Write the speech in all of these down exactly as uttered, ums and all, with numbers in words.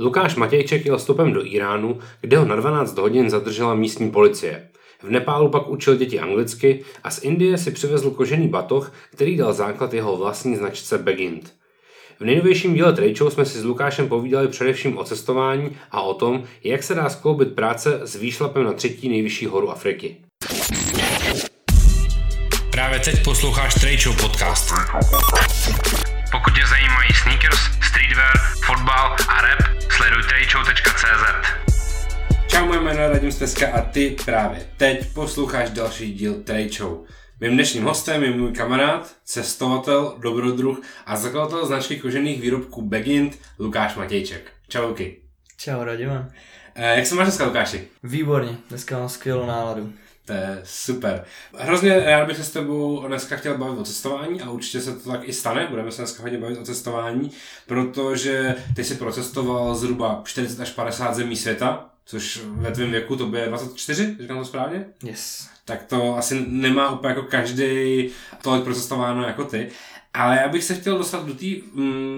Lukáš Matějček jel stopem do Íránu, kde ho na dvanáct hodin zadržela místní policie. V Nepálu pak učil děti anglicky a z Indie si přivezl kožený batoh, který dal základ jeho vlastní značce Begint. V nejnovějším díle Trejčou jsme si s Lukášem povídali především o cestování a o tom, jak se dá skloubit práce s výšlapem na třetí nejvyšší horu Afriky. Právě teď posloucháš Trejčou podcast. Pokud tě zajímají sneakers, streetwear, fotbal a rap, sleduj trejčou tečka cé zet. Čau, moje jméno je Radim a ty právě teď posloucháš další díl Trejčou. Mým dnešním hostem je můj kamarád, cestovatel, dobrodruh a zakladatel značky kožených výrobků Begint, Lukáš Matějček. Čau, Luky. Čau, Radima. Eh, jak se máš dneska, Lukáši? Výborně, dneska mám skvělou náladu. To je super. Hrozně rád bych se s tebou dneska chtěl bavit o cestování a určitě se to tak i stane, budeme se dneska hodně bavit o cestování, protože ty jsi procestoval zhruba čtyřicet až padesát zemí světa, což ve tvém věku to bude dvacet čtyři, říkám to správně? Yes. Tak to asi nemá úplně jako každý tolik procestováno jako ty. Ale já bych se chtěl dostat do té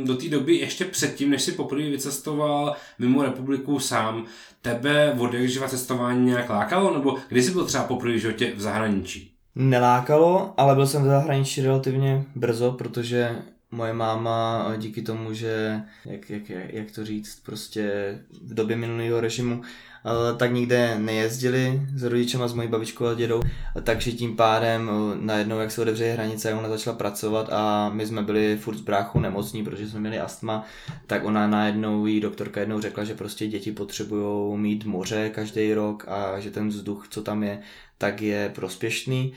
do té doby ještě předtím, než si poprvé vycestoval mimo republiku sám. Tebe od jakživa cestování nějak lákalo? Nebo kdy jsi byl třeba poprvé v životě v zahraničí? Nelákalo, ale byl jsem v zahraničí relativně brzo, protože moje máma díky tomu, že, jak, jak, jak to říct, prostě v době minulého režimu, tak nikde nejezdili s rodičema, s mojí babičkou a dědou, takže tím pádem najednou, jak se otevřely hranice, ona začala pracovat a my jsme byli furt s bráchou nemocní, protože jsme měli astma, tak ona najednou, jí doktorka jednou řekla, že prostě děti potřebují mít moře každý rok a že ten vzduch, co tam je, tak je prospěšný.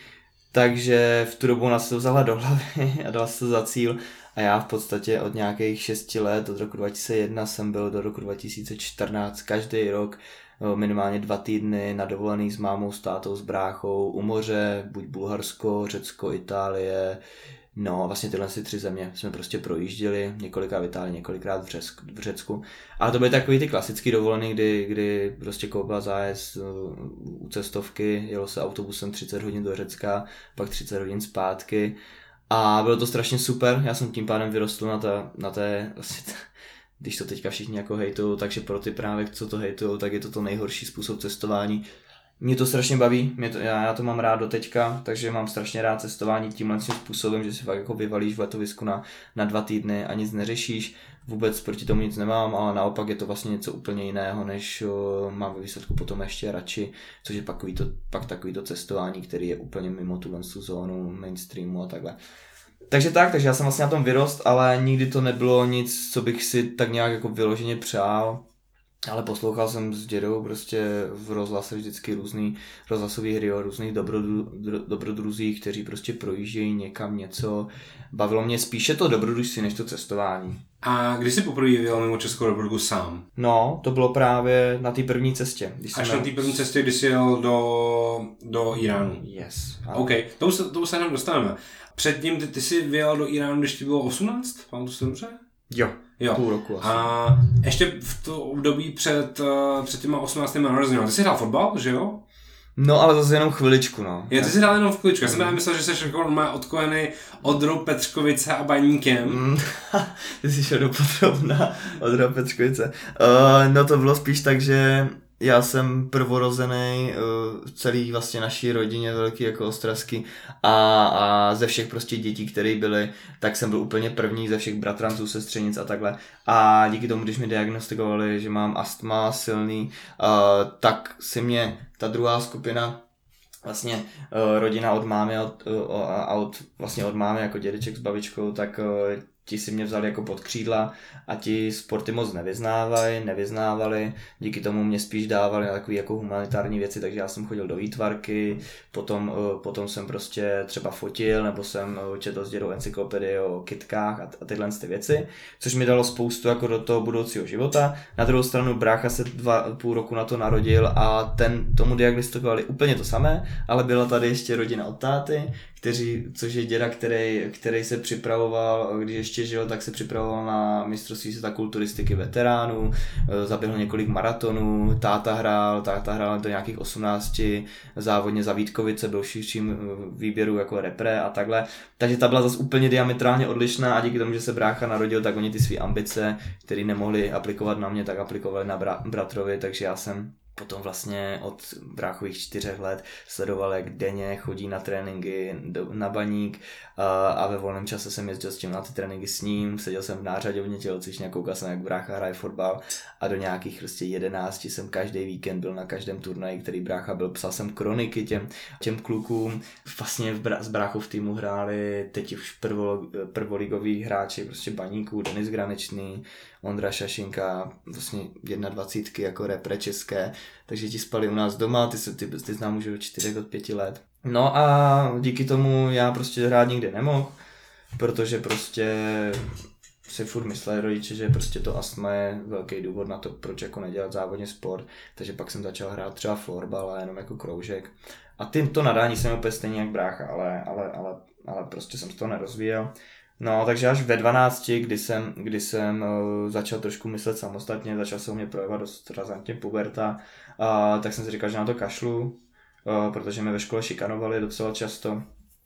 Takže v tu dobu ona se to vzala do hlavy a dala se to za cíl. A já v podstatě od nějakých šesti let, od roku dva tisíce jedna jsem byl do roku dva tisíce čtrnáct každý rok minimálně dva týdny na dovolený s mámou, s tátou, s bráchou u moře, buď Bulharsko, Řecko, Itálie. No vlastně tyhle si tři země jsme prostě projížděli, několikrát v Itálii, několikrát v, Řesk, v Řecku. Ale to byly takový ty klasický dovolený, kdy, kdy prostě koupila zájezd u cestovky, jelo se autobusem třicet hodin do Řecka, pak třicet hodin zpátky. A bylo to strašně super, já jsem tím pádem vyrostl na té, na té asi t- když to teďka všichni jako hejtujou, takže pro ty právě, co to hejtujou, tak je to to nejhorší způsob cestování. Mě to strašně baví, mě to, já, já to mám rád do teďka, takže mám strašně rád cestování tímhle způsobem, že si fakt jako vyvalíš v letovisku na, na dva týdny a nic neřešíš, vůbec proti tomu nic nemám, ale naopak je to vlastně něco úplně jiného, než uh, mám ve výsledku potom ještě radši, což je pak takový to, pak takový to cestování, který je úplně mimo tuhle zónu mainstreamu a takhle. Takže tak, takže já jsem vlastně na tom vyrost, ale nikdy to nebylo nic, co bych si tak nějak jako vyloženě přál. Ale poslouchal jsem s dědou prostě v rozhlase vždycky různý rozhlasový hry o různých dobrodru, dobrodruzích, kteří prostě projíždějí někam něco. Bavilo mě spíše to dobrodružství než to cestování. A když jsi poprvé jel mimo Českou republiku sám? No, to bylo právě na té první cestě. Když Až jsem... na té první cestě, když jsi jel do, do Íránu? Yes. Ale... OK, to už se, to už se nám dostaneme. Předtím ty, ty jsi vyjel do Íránu, když ti bylo osmnáct? Pamatuju si dobře? Jo. Jo. Půl roku asi. A ještě v to období před, před těma osmnácti narozeninami. Ty jsi hrál fotbal, že jo? No, ale zase jenom chviličku, no. Jo, ty jsi hrál jenom v chviličku. Já jsem mm. myslel, že jsi jako normálně odkojený Odrou Petřkovice a Baníkem. Mm. Ty jsi šel do podrobna Odra Petřkovice. Uh, no to bylo spíš tak, že já jsem prvorozený uh, celý vlastně naší rodině velký jako Ostravský a, a ze všech prostě dětí, které byly, tak jsem byl úplně první ze všech bratranců, sestřenic a takhle. A díky tomu, když mi diagnostikovali, že mám astma silný, uh, tak si mě ta druhá skupina vlastně uh, rodina od mámy od, uh, a od, vlastně od mámy jako dědeček s babičkou, tak uh, ti si mě vzali jako pod křídla a ti sporty moc nevyznávají, nevyznávali, díky tomu mě spíš dávali na takové jako humanitární věci, takže já jsem chodil do výtvarky, potom, potom jsem prostě třeba fotil, nebo jsem četl s dědou encyklopedii o kytkách a tyhle ty věci, což mi dalo spoustu jako do toho budoucího života. Na druhou stranu brácha se dva půl roku na to narodil a ten tomu diagnostikovali úplně to samé, ale byla tady ještě rodina od táty, kteří, což je děda, který, který se připravoval, když ještě žil, tak se připravoval na mistrovství světa kulturistiky veteránů, zaběhl několik maratonů, táta hrál, táta hrál do nějakých osmnácti, závodně za Vítkovice, byl v širším výběru jako repre a takhle. Takže ta byla zase úplně diametrálně odlišná a díky tomu, že se brácha narodil, tak oni ty své ambice, které nemohli aplikovat na mě, tak aplikovali na bra- bratrovi, takže já jsem potom vlastně od bráchových čtyřech let sledoval, jak denně chodí na tréninky na Baník a ve volném čase jsem jezdil s tím na ty tréninky s ním, seděl jsem v nářadovně tělocvičně, koukal jsem, jak brácha hraje fotbal a do nějakých prostě jedenácti jsem každý víkend byl na každém turnaji, který brácha byl, psal jsem kroniky těm, těm klukům, vlastně v bra- s bráchou v týmu hráli teď už prvo, prvoligoví hráči prostě Baníků, Denis Granečný, Ondra Šašínka, vlastně jednadvacítky jako repre české, takže ti spali u nás doma, ty, ty, ty znám už od čtyřech, od pěti let. No a díky tomu já prostě hrát nikde nemohl, protože prostě si furt mysleli rodiče, že prostě to astma je velký důvod na to, proč jako nedělat závodně sport, takže pak jsem začal hrát třeba florbal a jenom jako kroužek. A tím to nadání jsem úplně stejně jak brácha, ale, ale, ale, ale prostě jsem to nerozvíjel. No, takže až ve dvanácti, kdy jsem, kdy jsem začal trošku myslet samostatně, začal se u mě projevovat dost razantně puberta, a, tak jsem si říkal, že na to kašlu, a, protože mě ve škole šikanovali docela často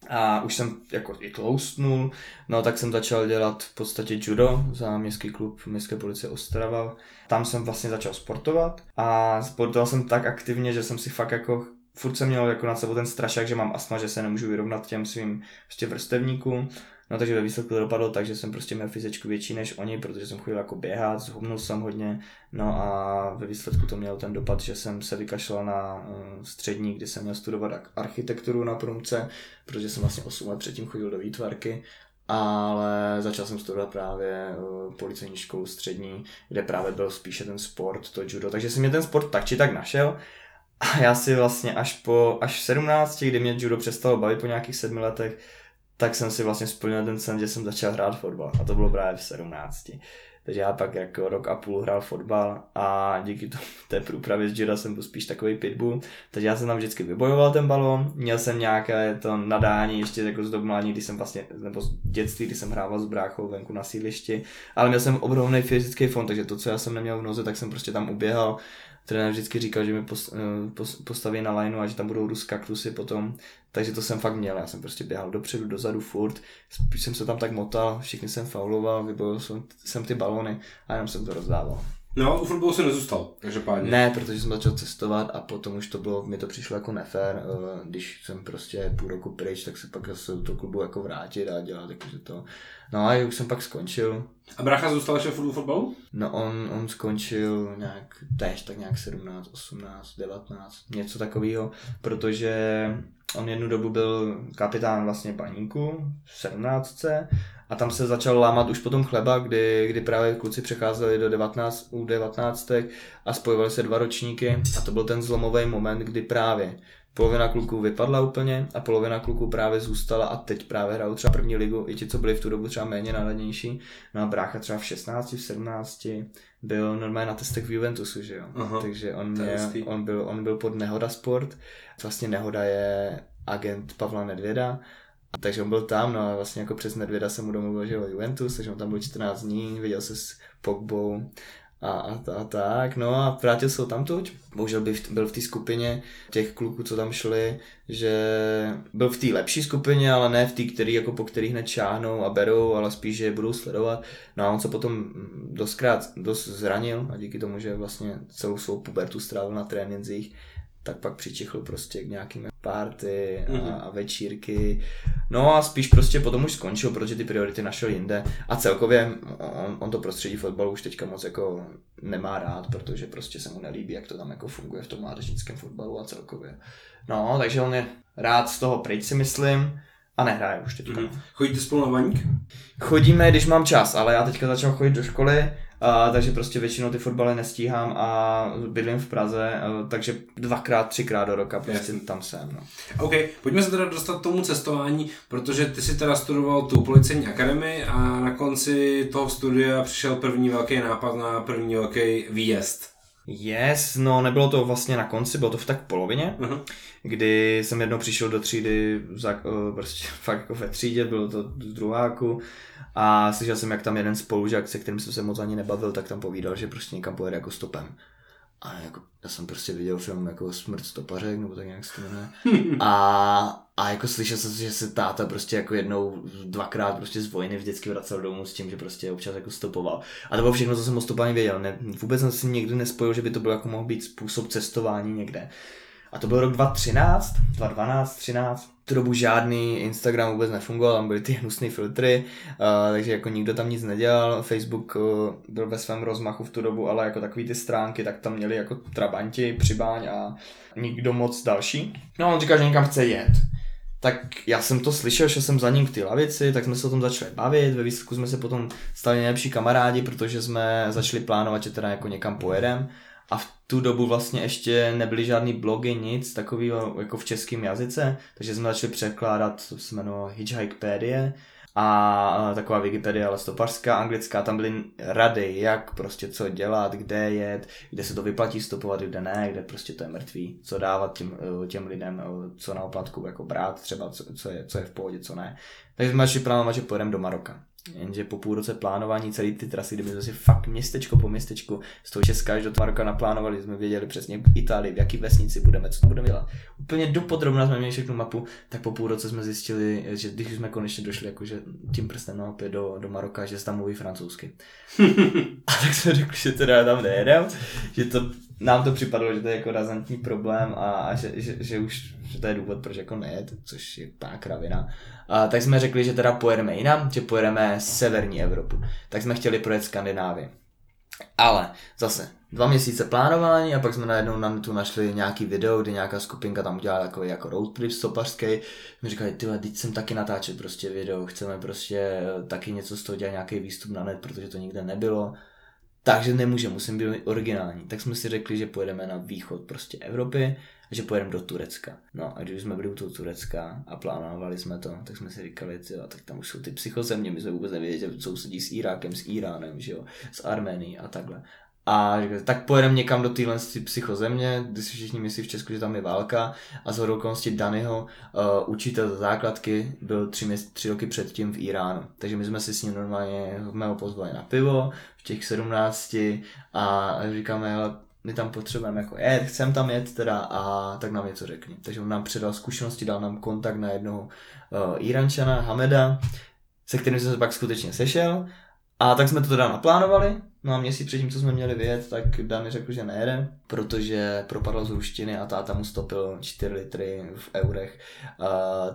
a už jsem jako i tloustnul, no tak jsem začal dělat v podstatě judo za městský klub Městské policie Ostrava. Tam jsem vlastně začal sportovat a sportoval jsem tak aktivně, že jsem si fakt jako furt jsem měl jako nad sebou ten strašák, že mám astma, že se nemůžu vyrovnat těm svým prostě vrstevníkům. No takže ve výsledku to dopadlo tak, že jsem prostě měl fyzičku větší než oni, protože jsem chodil jako běhat, zhubnul jsem hodně. No a ve výsledku to mělo ten dopad, že jsem se vykašlal na střední, kdy jsem měl studovat architekturu na Průmce, protože jsem vlastně osm let předtím chodil do výtvarky. Ale začal jsem studovat právě policejní školu střední, kde právě byl spíše ten sport, to judo. Takže jsem mě ten sport tak či tak našel. A já si vlastně až po až v sedmnácti, kdy mě judo přestalo bavit po nějakých sedmi letech, tak jsem si vlastně splnil ten sen, že jsem začal hrát fotbal. A to bylo právě v sedmnácti. Takže já pak jako rok a půl hrál fotbal a díky tomu, té průpravě z juda jsem byl spíš takový pitbull. Takže já jsem tam vždycky vybojoval ten balón. Měl jsem nějaké to nadání ještě jako z domlání, když jsem vlastně, nebo z dětství, když jsem hrával s bráchou venku na sídlišti. Ale měl jsem obrovný fyzický fond, takže to, co já jsem neměl v noze, tak jsem prostě tam uběhal. Trenér vždycky říkal, že mi postaví na lineu a že tam budou ruské kaktusy potom. Takže to jsem fakt měl, já jsem prostě běhal dopředu, dozadu, furt. Spíš jsem se tam tak motal, všichni jsem fauloval, vybojoval jsem ty balony a jenom jsem to rozdával. No, u fotbalu jsem nezůstal, takže pádně. Ne, protože jsem začal cestovat a potom už to bylo, mi to přišlo jako nefér, když jsem prostě půl roku pryč, tak se pak zase do toho klubu jako vrátit a dělat jakože to. No a už jsem pak skončil. A brácha zůstal ještě v fotbalu? No on, on skončil nějak, též tak nějak sedmnáct, osmnáct, devatenáct, něco takového, protože on jednu dobu byl kapitán vlastně Baníku v sedmnáctce a tam se začal lámat už potom chleba, kdy, kdy právě kluci přecházeli do devatenáct, u devatenáctek a spojovali se dva ročníky a to byl ten zlomový moment, kdy právě polovina kluků vypadla úplně a polovina kluků právě zůstala a teď právě hrajou třeba první ligu, i ti, co byli v tu dobu třeba méně nadanější. No a brácha třeba v šestnácti, v sedmnácti byl normálně na testech v Juventusu, že jo. Aha, takže on, měl, on, byl, on byl pod Nehoda Sport, vlastně Nehoda je agent Pavla Nedvěda, takže on byl tam, no a vlastně jako přes Nedvěda se mu domluvil, že jo, Juventus, takže on tam byl čtrnáct dní, viděl se s Pogbou. A, a, a tak, no a vrátil se ho tamtuď. Bohužel byl v té skupině těch kluků, co tam šli, že byl v té lepší skupině, ale ne v té, který, jako po kterých hned šáhnou a berou, ale spíš, že budou sledovat. No a on se potom dostkrát dost zranil a díky tomu, že vlastně celou svou pubertu strávil na tréninzích, tak pak přičichl prostě k nějakým party a, mm-hmm. a večírky. No a spíš prostě potom už skončil, protože ty priority našel jinde. A celkově on, on to prostředí fotbalu už teďka moc jako nemá rád, protože prostě se mu nelíbí, jak to tam jako funguje v tom mládežnickém fotbalu a celkově. No, takže on je rád z toho pryč, si myslím. A nehraje už teďka. Mm-hmm. Chodíte spolu na Baník? Chodíme, když mám čas, ale já teďka začal chodit do školy, a, takže prostě většinou ty fotbaly nestíhám a bydlím v Praze, a, takže dvakrát, třikrát do roka prostě yes. tam jsem. No. OK, pojďme se teda dostat k tomu cestování, protože ty si teda studoval tu policejní akademii a na konci toho studia přišel první velký nápad na první velký výjezd. Yes, no nebylo to vlastně na konci, bylo to v tak polovině, uh-huh. kdy jsem jednou přišel do třídy, za, o, prostě fakt jako ve třídě, bylo to z druháku a slyšel jsem, jak tam jeden spolužák, se kterým jsem se moc ani nebavil, tak tam povídal, že prostě někam pojede jako stopem. A jako, já jsem prostě viděl film jako Smrt stopařek, nebo tak nějak se to jmenuje. A, a jako slyšel jsem, že se táta prostě jako jednou, dvakrát prostě z vojny vždycky vracel domů s tím, že prostě občas jako stopoval. A to bylo všechno, co jsem o stopání věděl. Ne, vůbec jsem si nikdy nespojil, že by to bylo jako mohl být způsob cestování někde. A to byl rok dva tisíce třináct, dva tisíce dvanáct, třináct. V tu dobu žádný Instagram vůbec nefungoval, tam byly ty hnusné filtry, uh, takže jako nikdo tam nic nedělal. Facebook uh, byl ve svém rozmachu v tu dobu, ale jako takový ty stránky, tak tam měli jako trabanti, přibáň a nikdo moc další. No on říkal, že někam chce jet. Tak já jsem to slyšel, šel jsem za ním k té lavici, tak jsme se o tom začali bavit, ve výsledku jsme se potom stali nejlepší kamarádi, protože jsme začali plánovat, že teda jako někam pojedeme. A v tu dobu vlastně ještě nebyly žádný blogy, nic takového jako v českém jazyce, takže jsme začali překládat, to se jmenuje Hitchhikpedie a taková Wikipedie, ale stopařská, anglická, tam byly rady, jak prostě co dělat, kde jet, kde se to vyplatí stopovat, kde ne, kde prostě to je mrtvý, co dávat těm, těm lidem, co na oplatku jako brát třeba, co, co, je, co je v pohodě, co ne. Takže jsme začali plánovat, že pojedeme do Maroka. Jenže po půl roce plánování celý ty trasy, kdyby jsme si fakt městečko po městečku z toho Česka až do Maroka naplánovali, jsme věděli přesně v Itálii, v jaký vesnici budeme, co tam budeme dělat. Úplně dopodrobna jsme měli všechnu mapu, tak po půl roce jsme zjistili, že když jsme konečně došli jakože tím prstem na opět do, do Maroka, že se tam mluví francouzsky. A tak jsme řekli, že teda tam nejedem, že to, nám to připadlo, že to je jako razantní problém a, a že, že, že už že to je důvod, proč jako nejet, což je pár kravina. A tak jsme řekli, že teda pojedeme jinam, že pojedeme severní Evropu. Tak jsme chtěli projet Skandinávii. Ale zase dva měsíce plánování a pak jsme najednou na netu našli nějaký video, kde nějaká skupinka tam udělala takový jako road trip stopařský. My říkali, tyhle, teď jsem taky natáčel prostě video, chceme prostě taky něco z toho dělat, nějaký výstup na net, protože to nikde nebylo. Takže nemůže, musím být originální. Tak jsme si řekli, že pojedeme na východ prostě Evropy, že pojedeme do Turecka. No a když jsme byli u toho Turecka a plánovali jsme to, tak jsme si říkali, jo, tak tam už jsou ty psychozemě, my jsme vůbec nevěděli, že sousedí s Irákem, s Iránem, že jo, s Arménií a takhle. A říkali, tak pojedeme někam do téhle psychozemě, když si všichni myslí v Česku, že tam je válka a z okolností Danyho, uh, učitel základky, byl tři, měs- tři roky předtím v Iránu. Takže my jsme si s ním normálně mého pozvali na pivo v těch sedmnácti a říkáme, my tam potřebujeme jako jet, chcem tam jet teda a tak nám něco řekni. Takže on nám předal zkušenosti, dal nám kontakt na jednoho uh, Irančana, Hameda, se kterým jsem se pak skutečně sešel a tak jsme to teda naplánovali. No a měsíc předtím, co jsme měli vyjet, tak Dani řekl, že nejede, protože propadl z ruštiny a táta mu stopil čtyři litry v eurech, uh,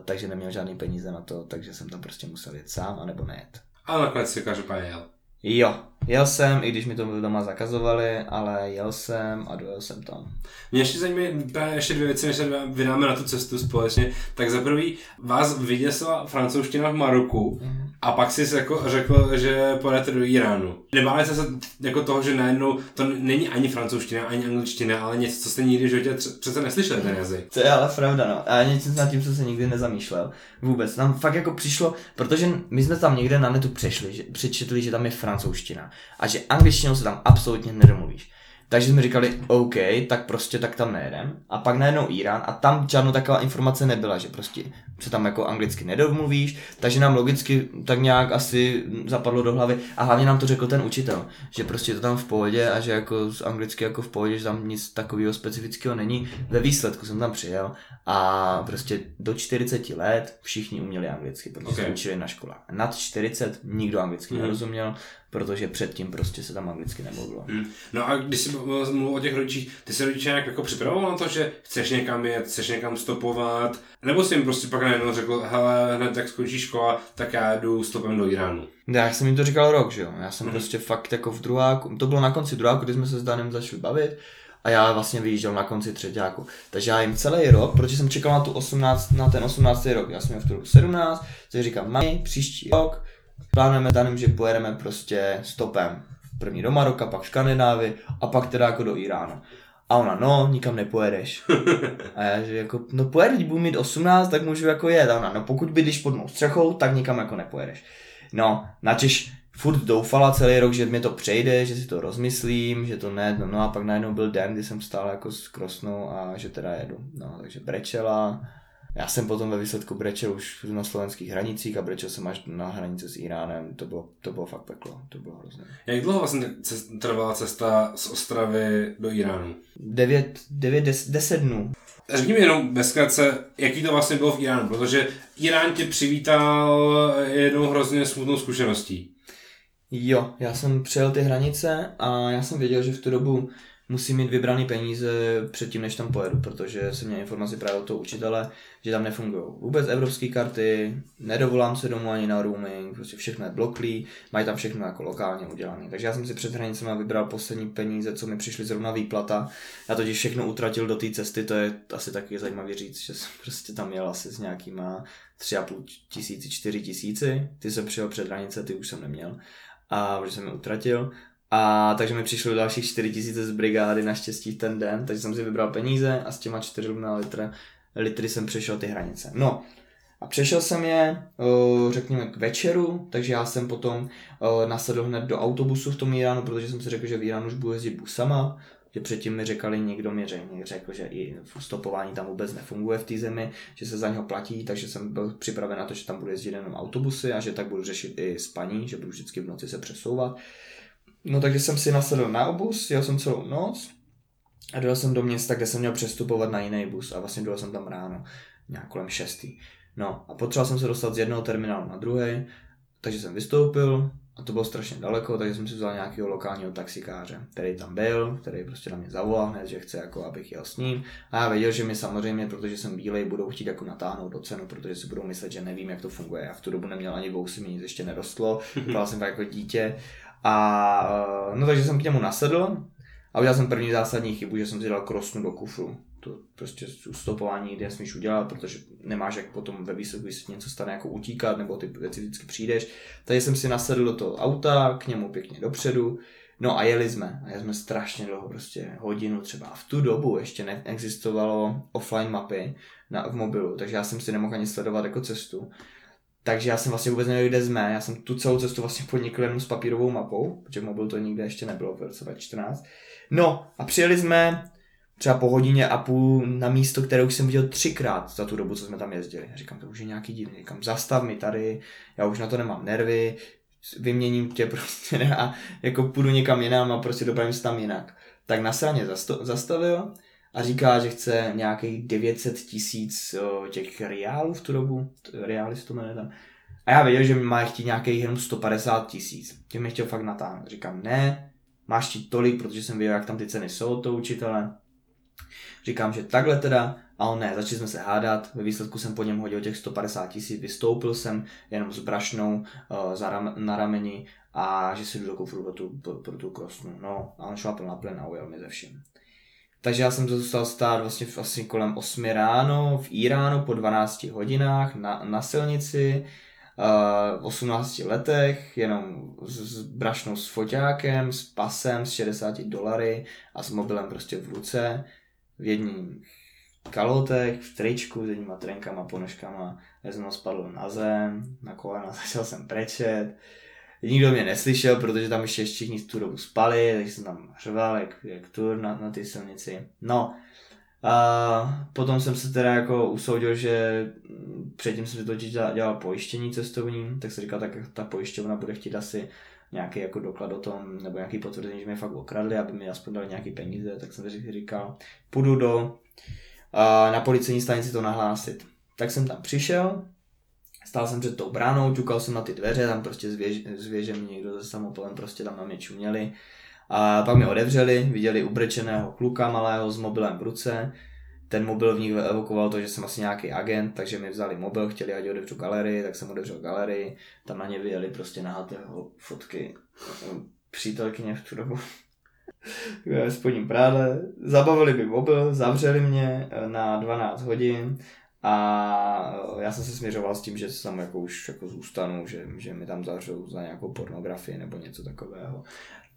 takže neměl žádný peníze na to, takže jsem tam prostě musel jet sám, anebo nejet. Ale nakonec si každopádně jel. Jo, jel jsem, i když mi to doma zakazovali, ale jel jsem a dojel jsem tam. Mě ještě zajímají právě ještě dvě věci, než se vydáme na tu cestu společně. Tak za prvý, vás vyděsila francouzština v Maroku mm. a pak jsi jako řekl, že pojedete do Iránu. Nebáli jste se jako toho, že najednou to není ani francouzština, ani angličtina, ale něco, co jste nikdy v životě přece neslyšeli ten jazyk. To je ale pravda, no. A něco nad tím, co se nikdy nezamýšlel. Vůbec. Nám fakt jako přišlo, protože my jsme tam někde na netu přešli, že, přečetli, že tam je francouzština. A že angličtinou se tam absolutně nedomluvíš. Takže jsme říkali, OK, tak prostě tak tam nejedem. A pak najednou Irán a tam žádnou taková informace nebyla, že prostě se tam jako anglicky nedomluvíš, takže nám logicky tak nějak asi zapadlo do hlavy. A hlavně nám to řekl ten učitel, že prostě to tam v pohodě a že jako anglicky jako v pohodě, že tam nic takového specifického není. Ve výsledku jsem tam přijel a prostě do čtyřiceti let všichni uměli anglicky, protože okay. se učili na školách. Nad čtyřicet nikdo anglicky mm. nerozuměl, protože předtím prostě se tam anglicky nemluvilo. Hmm. No a když jsi mluvil o těch rodičích, ty se rodiče nějak jako připravoval na to, že chceš někam jet, chceš někam stopovat, nebo jsi jim prostě pak najednou řekl, hele, hned tak skončí škola, tak já jdu stopem do Iránu. Já jsem jim to říkal rok, že jo, já jsem hmm. prostě fakt jako v druháku, to bylo na konci druháku, kdy jsme se s Danem začali bavit, a já vlastně vyjížděl na konci třetíku. Takže já jim celý rok, protože jsem čekal na, tu osmnáct, na ten osmnáctý rok, já jsem jim v tu sedmnáct, takže říkám, mami, příští rok plánujeme s Danem, že pojedeme prostě stopem. První do Maroka, pak Skandinávy a pak teda jako do Iránu. A ona, no, nikam nepojedeš. A já, že jako, no pojedu, když budu mít osmnáct, tak můžu jako jet. A ona, no pokud bydlíš pod mou střechou, tak nikam jako nepojedeš. No, načež furt doufala celý rok, že mi to přejde, že si to rozmyslím, že to ne, no, no a pak najednou byl den, kdy jsem stál jako s krosnou a že teda jedu, no takže brečela. Já jsem potom ve výsledku brečel už na slovenských hranicích a brečel jsem až na hranice s Iránem, to bylo, to bylo fakt peklo, to bylo hrozné. Jak dlouho vlastně trvala cesta z Ostravy do Iránu? Devět, devět, des, deset dnů. Řekni mi jenom ve zkratce, jaký to vlastně bylo v Iránu, protože Irán tě přivítal jednou hrozně smutnou zkušeností. Jo, já jsem přijel ty hranice a já jsem věděl, že v tu dobu musím mít vybraný peníze předtím, než tam pojedu, protože jsem měl informaci právě od toho učitele, že tam nefungují vůbec evropské karty, nedovolám se domů ani na roaming, prostě všechno je bloklý, mají tam všechno jako lokálně udělané. Takže já jsem si před hranicema vybral poslední peníze, co mi přišly zrovna výplata. Já totiž všechno utratil do té cesty, to je asi taky zajímavý říct, že jsem prostě tam jel asi s nějakýma tři a půl tisíci, čtyři tisíci, ty jsem přijel před hranice, ty už jsem neměl, a protože jsem je utratil. A takže mi přišlo dalších čtyři tisíce z brigády naštěstí ten den, takže jsem si vybral peníze a s těma čtyřmi litry jsem přešel ty hranice. No a přešel jsem je, řekněme, k večeru, takže já jsem potom nasedl hned do autobusu v tom Iránu, protože jsem si řekl, že v Iránu už budu jezdit busama, že předtím mi říkali, někdo mi řekl, že i stopování tam vůbec nefunguje v té zemi, že se za něho platí, takže jsem byl připraven na to, že tam budu jezdit jenom autobusy a že tak budu řešit i spaní, že budu vždycky v noci se přesouvat. No takže jsem si nasedl na obus, jel jsem celou noc a dojel jsem do města, kde jsem měl přestupovat na jiný bus a vlastně dojel jsem tam ráno, nějak kolem šestý. No a potřeboval jsem se dostat z jednoho terminálu na druhý, takže jsem vystoupil a to bylo strašně daleko, takže jsem si vzal nějakého lokálního taxikáře, který tam byl, který prostě na mě zavolal hned, že chce, jako, abych jel s ním a já věděl, že mi samozřejmě, protože jsem bílej, budou chtít jako natáhnout do cenu, protože si budou myslet, že nevím, jak to funguje. Já v tu dobu neměl ani vousy, mi nic ještě nerostlo, vypadal jsem tak jako dítě. A no takže jsem k němu nasedl a udělal jsem první zásadní chybu, že jsem si dal krosnu do kufru. To prostě ustopování nikdy nesmíš udělat, protože nemáš jak potom ve výsledku, když se něco stane, jako utíkat, nebo ty věci vždycky přijdeš. Takže jsem si nasedl do toho auta, k němu pěkně dopředu. No a jeli jsme. A jeli jsme strašně dlouho, prostě hodinu třeba. A v tu dobu ještě neexistovalo offline mapy na, v mobilu, takže já jsem si nemohl ani sledovat jako cestu. Takže já jsem vlastně vůbec nevěděl, kde jsme, já jsem tu celou cestu vlastně podnikl jenom s papírovou mapou, protože mobil to nikde ještě nebylo v roce dvacet čtrnáct. No a přijeli jsme třeba po hodině a půl na místo, které už jsem viděl třikrát za tu dobu, co jsme tam jezdili. Já říkám, to už je nějaký divný, říkám, zastav mi tady, já už na to nemám nervy, vyměním tě prostě a jako půjdu někam jinam a prostě dopravím se tam jinak. Tak na straně zasto- zastavil a říká, že chce nějakých devět set tisíc těch reálů v tu dobu, reály se to jmenuje tam. A já věděl, že mi má chtít nějakých jenom sto padesát tisíc, že mi chtěl fakt natáhnout. Říkám, ne, máš chtít tolik, protože jsem věděl, jak tam ty ceny jsou od toho učitele. Říkám, že takhle teda, a on ne, začali jsme se hádat, ve výsledku jsem po něm hodil těch sto padesát tisíc, vystoupil jsem jenom s brašnou uh, za ram- na rameni a že si jdu do kufru pro tu, pro, pro tu krosnu. No a on šlápl na plyn a ujel mi ze všim. Takže já jsem zůstal stát vlastně asi kolem osmi ráno v Iránu po dvanácti hodinách na, na silnici, v osmnácti letech, jenom s, s brašnou s foťákem, s pasem, s šedesáti dolary a s mobilem prostě v ruce, v jedním kalotech, v tričku, s jedníma trenkama, ponožkama, já jsem spadl na zem, na kolena, začal jsem brečet. Nikdo mě neslyšel, protože tam ještě všichni tu dobu spali, takže jsem tam řval, jak, jak tur na, na té silnici. No, a potom jsem se teda jako usoudil, že předtím jsem si totiž dělal, dělal pojištění cestovní, tak jsem říkal, tak ta pojišťovna bude chtít asi nějaký jako doklad o tom, nebo nějaký potvrzení, že mě fakt okradli, aby mi aspoň dali nějaký peníze, tak jsem si říkal, půjdu do, a na policejní stanici to nahlásit. Tak jsem tam přišel. Stál jsem před tou bránou, ťukal jsem na ty dveře, tam prostě s věžem někdo ze samopolem prostě tam na mě čuměli. A pak mě odevřeli, viděli ubrečeného kluka malého s mobilem v ruce. Ten mobil v nich evokoval to, že jsem asi nějaký agent, takže mi vzali mobil, chtěli, ať odevřu galerii, tak jsem odevřel galerii. Tam na ně vyjeli prostě nahatého fotky přítelkyně v tu dobu. V spodním prádle. Zabavili mi mobil, zavřeli mě na dvanáct hodin. A já jsem se směřoval s tím, že se tam jako už jako zůstanu, že, že mi tam zavřou za nějakou pornografii nebo něco takového.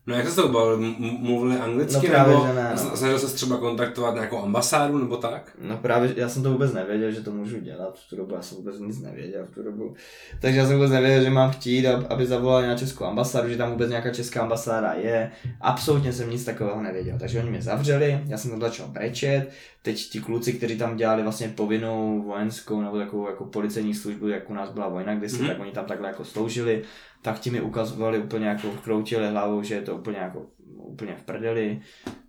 No jak se to bavili? M- mluvili anglicky? No právě, nebo že ne, no. Snažil ses třeba kontaktovat nějakou ambasádu nebo tak? No právě, já jsem to vůbec nevěděl, že to můžu dělat v tu dobu, já jsem vůbec nic nevěděl v tu dobu. Takže já jsem vůbec nevěděl, že mám chtít, aby zavolali na českou ambasádu, že tam vůbec nějaká česká ambasáda je. Absolutně jsem nic takového nevěděl, takže oni mě zavřeli, já jsem tam začal brečet. Teď ti kluci, kteří tam dělali vlastně povinnou vojenskou nebo takovou jako policejní službu, jak u nás byla vojna kdysi, mm-hmm. tak oni tam takhle jako sloužili, tak ti mi ukazovali úplně jako kroutili hlavou, že je to úplně jako úplně v prdeli.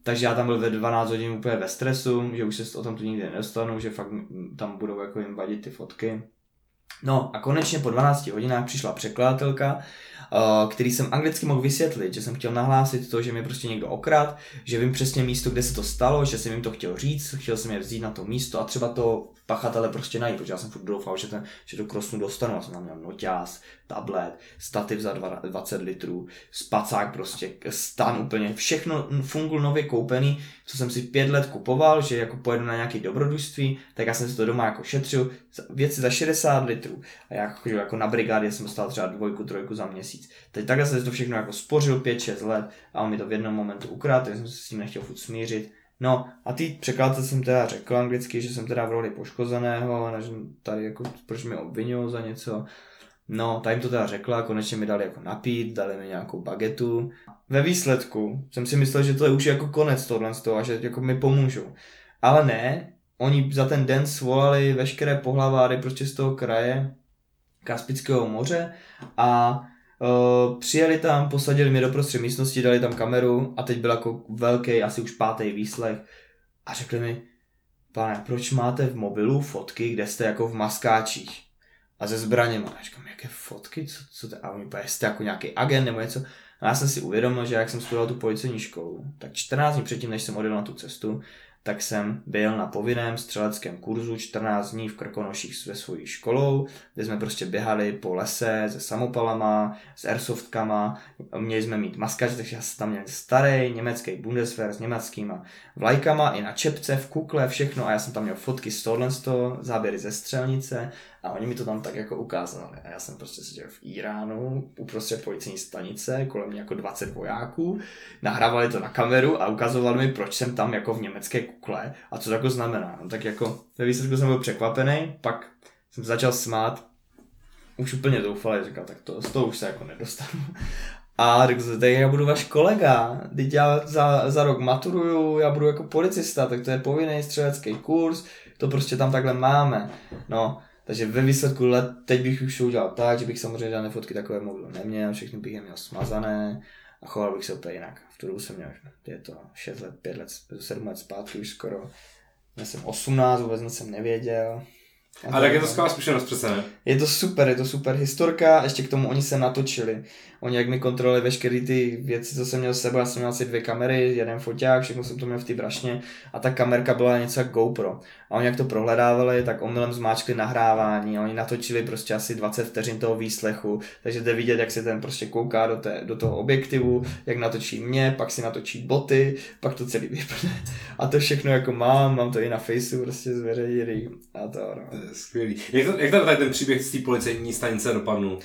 Takže já tam byl ve dvanáct hodin úplně ve stresu, že už se o tom tu nikdy nedostanu, že fakt tam budou jako jim vadit ty fotky. No a konečně po dvanácti hodinách přišla překladatelka, který jsem anglicky mohl vysvětlit, že jsem chtěl nahlásit to, že mě prostě někdo okradl, že vím přesně místo, kde se to stalo, že jsem jim to chtěl říct, chtěl jsem je vzít na to místo a třeba to pachatele prostě najít, protože já jsem furt doufal, že, ten, že to krosnu dostanu, já jsem tam měl noťáz, tablet, stativ za dvacet litrů, spacák prostě, stan úplně, všechno fungl nově koupený, co jsem si pět let kupoval, že jako pojedu na nějaké dobrodružství, tak já jsem si to doma jako šetřil, věci za šedesát litrů a já chodil jako na brigádě, jsem dostal třeba dvojku, trojku za měsíc. Teď takhle jsem si to všechno jako spořil pět šest let a on mi to v jednom momentu ukradl, takže jsem se s tím nechtěl furt smířit. No a ty překládce jsem teda řekl anglicky, že jsem teda v roli poškozeného, a že tady jako, proč mě obvinují za něco. No, ta jim to teda řekla, konečně mi dali jako napít, dali mi nějakou bagetu. Ve výsledku jsem si myslel, že to je už jako konec tohle z toho a že jako mi pomůžou. Ale ne, oni za ten den svolali veškeré pohlaváry prostě z toho kraje Kaspického moře a Uh, přijeli tam, posadili mě do prostřed místnosti, dali tam kameru a teď byl jako velký, asi už pátý výslech a řekli mi, pane, proč máte v mobilu fotky, kde jste jako v maskáčích a ze zbraněma. A říkám, jaké fotky, co, co to, a oni říkají, jste jako nějaký agent nebo něco. A já jsem si uvědomil, že jak jsem studoval tu policejní školu, tak čtrnáct dní předtím, než jsem odjel na tu cestu, tak jsem byl na povinném střeleckém kurzu čtrnáct dní v Krkonoších se svojí školou, kde jsme prostě běhali po lese se samopalama, s airsoftkama, měli jsme mít maskače, takže já jsem tam měl starý německý Bundeswehr s německýma vlajkama i na čepce, v kukle, všechno a já jsem tam měl fotky z tohle, z toho, záběry ze střelnice a oni mi to tam tak jako ukázali a já jsem prostě seděl v Íránu uprostřed policejní stanice, kolem mě jako dvacet vojáků, nahrávali to na kameru a ukazovali mi, proč jsem tam jako v německé kukle a co to jako znamená. No tak jako ve výsledku jsem byl překvapený, pak jsem začal smát, už úplně doufal, říkal, tak to, z toho už se jako nedostanu. A řekl jsem, tak já budu váš kolega, teď já za, za rok maturuju, já budu jako policista, tak to je povinný střelecký kurz, to prostě tam takhle máme. No, takže ve výsledku let, teď bych už udělal tak, že bych samozřejmě žádné fotky takové mobilu neměl, všechny bych je měl smazané a choval bych se úplně jinak. V tu dobu jsem měl, je to šest let, pět let, sedm let zpátky už skoro. Já jsem osmnáct, vůbec nic jsem nevěděl. A, a tak, tak je to skvělá zkušenost přece, ne? Je to super, je to super historka, ještě k tomu oni se natočili. Oni jak mi kontrolovali veškeré ty věci, co jsem měl s sebou, já jsem měl asi dvě kamery, jeden foťák, všechno jsem to měl v té brašně a ta kamerka byla něco jak GoPro. A oni jak to prohledávali, tak omylem zmáčkli nahrávání, oni natočili prostě asi dvacet vteřin toho výslechu, takže jde vidět, jak se ten prostě kouká do, té, do toho objektivu, jak natočí mě, pak si natočí boty, pak to celý vypadne. A to všechno jako mám, mám to i na Faceu prostě zveřejili a to, no. Skvělý. Jak to, jak to tady ten příběh z té policejní stanice dopadnul?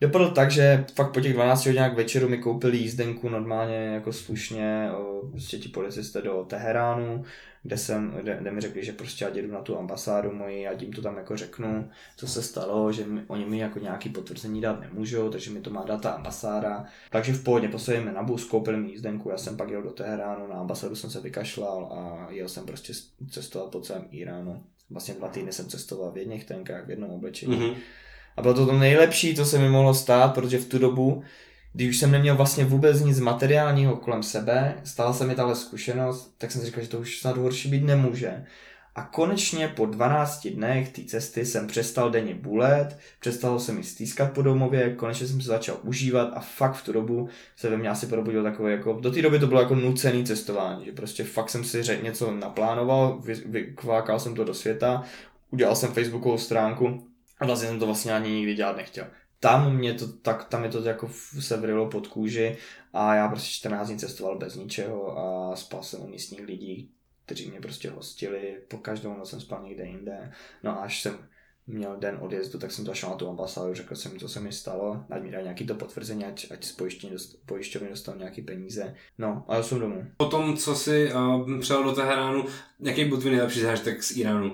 Dopadl tak, že fakt po těch dvanácti hodinách večeru mi koupili jízdenku normálně jako slušně prostě ti policisté do Teheránu, kde, jsem, kde, kde mi řekli, že prostě já jdu na tu ambasádu moji a tím to tam jako řeknu, co se stalo, že mi, oni mi jako nějaký potvrzení dát nemůžou, takže mi to má dát ta ambasáda. Takže v pohodě poslali mi na bus, koupili mi jízdenku, já jsem pak jel do Teheránu, na ambasádu jsem se vykašlal a jel jsem prostě cestoval po celém Íránu. Vlastně dva týdny jsem cestoval v jedných tenkách, v jednom oblečení. Mm-hmm. A bylo to to nejlepší, co se mi mohlo stát, protože v tu dobu, když už jsem neměl vlastně vůbec nic materiálního kolem sebe, stala se mi tahle zkušenost, tak jsem si říkal, že to už snad horší být nemůže. A konečně po dvanácti dnech té cesty jsem přestal denně bulet, přestalo se mi stýskat po domově, konečně jsem se začal užívat a fakt v tu dobu se ve mně asi probudil takové jako, do té doby to bylo jako nucený cestování, že prostě fakt jsem si řek, něco naplánoval, vy, vykvákal jsem to do světa, udělal jsem facebookovou stránku a vlastně jsem to vlastně ani nikdy dělat nechtěl. Tam mě to tak, tam je to jako se vrilo pod kůži a já prostě čtrnáct dní cestoval bez ničeho a spal jsem u místních lidí, kteří mě prostě hostili, po každou noc jsem spal někde jinde, no až jsem měl den odjezdu, tak jsem zašel na tu ambasádu, řekl jsem, co se mi stalo, ať mi dá nějaký to potvrzení, ať, ať z pojištění dost, pojišťovny dostal nějaký peníze. No, a já jsem domů. Potom, co jsi uh, přijel do Teheránu, jaký byl tvůj nejlepší zážitek z Iránu?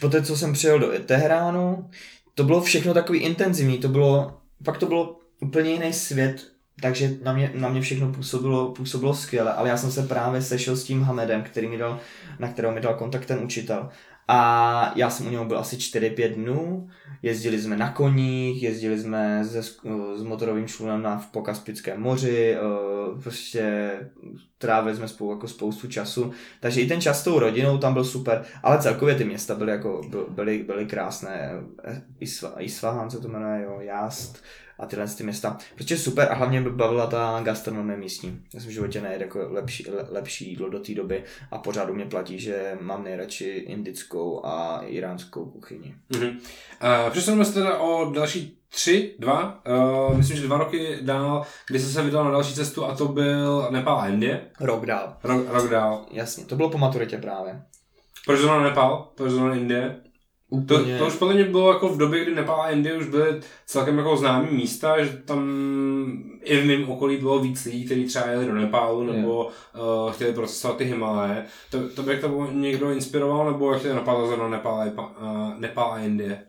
Poté, co jsem přijel do Teheránu, to bylo všechno takový intenzivní, to bylo, fakt to bylo úplně jiný svět, takže na mě, na mě všechno působilo, působilo skvěle, ale já jsem se právě sešel s tím Hamedem, který mi dal, na kterého mi dal kontakt ten učitel. A já jsem u něho byl asi čtyři pět dnů, jezdili jsme na koních, jezdili jsme se, s motorovým člunem na, po Kaspickém moři, prostě trávili jsme spolu jako spoustu času, takže i ten čas s tou rodinou tam byl super, ale celkově ty města byly, jako, byly, byly krásné, Isfahan se to jmenuje, jo, Jást a tyhle ty města, prostě super a hlavně by bavila ta gastronomie místní. Já jsem v životě nejedl jako lepší, lepší jídlo do té doby a pořád u mě platí, že mám nejradši indickou a iránskou kuchyni. Mm-hmm. Uh, Přesuneme se teda o další tři, dva, uh, myslím, že dva roky dál, kdy jsi se vydal na další cestu a to byl Nepál a Indie? Rok dál. Rok, rok dál. Jasně, to bylo po maturitě právě. Proč zrovna Nepál? Proč zrovna Indie? To, to už podle mě bylo jako v době, kdy Nepál a Indie už byly celkem jako známý místa, že tam i v mém okolí bylo víc lidí, kteří třeba jeli do Nepálu nebo uh, chtěli procesovat ty Himaláje. To, to by jak to někdo inspiroval nebo jak tě napadlo zrovna Nepál, uh, Nepál a Indie?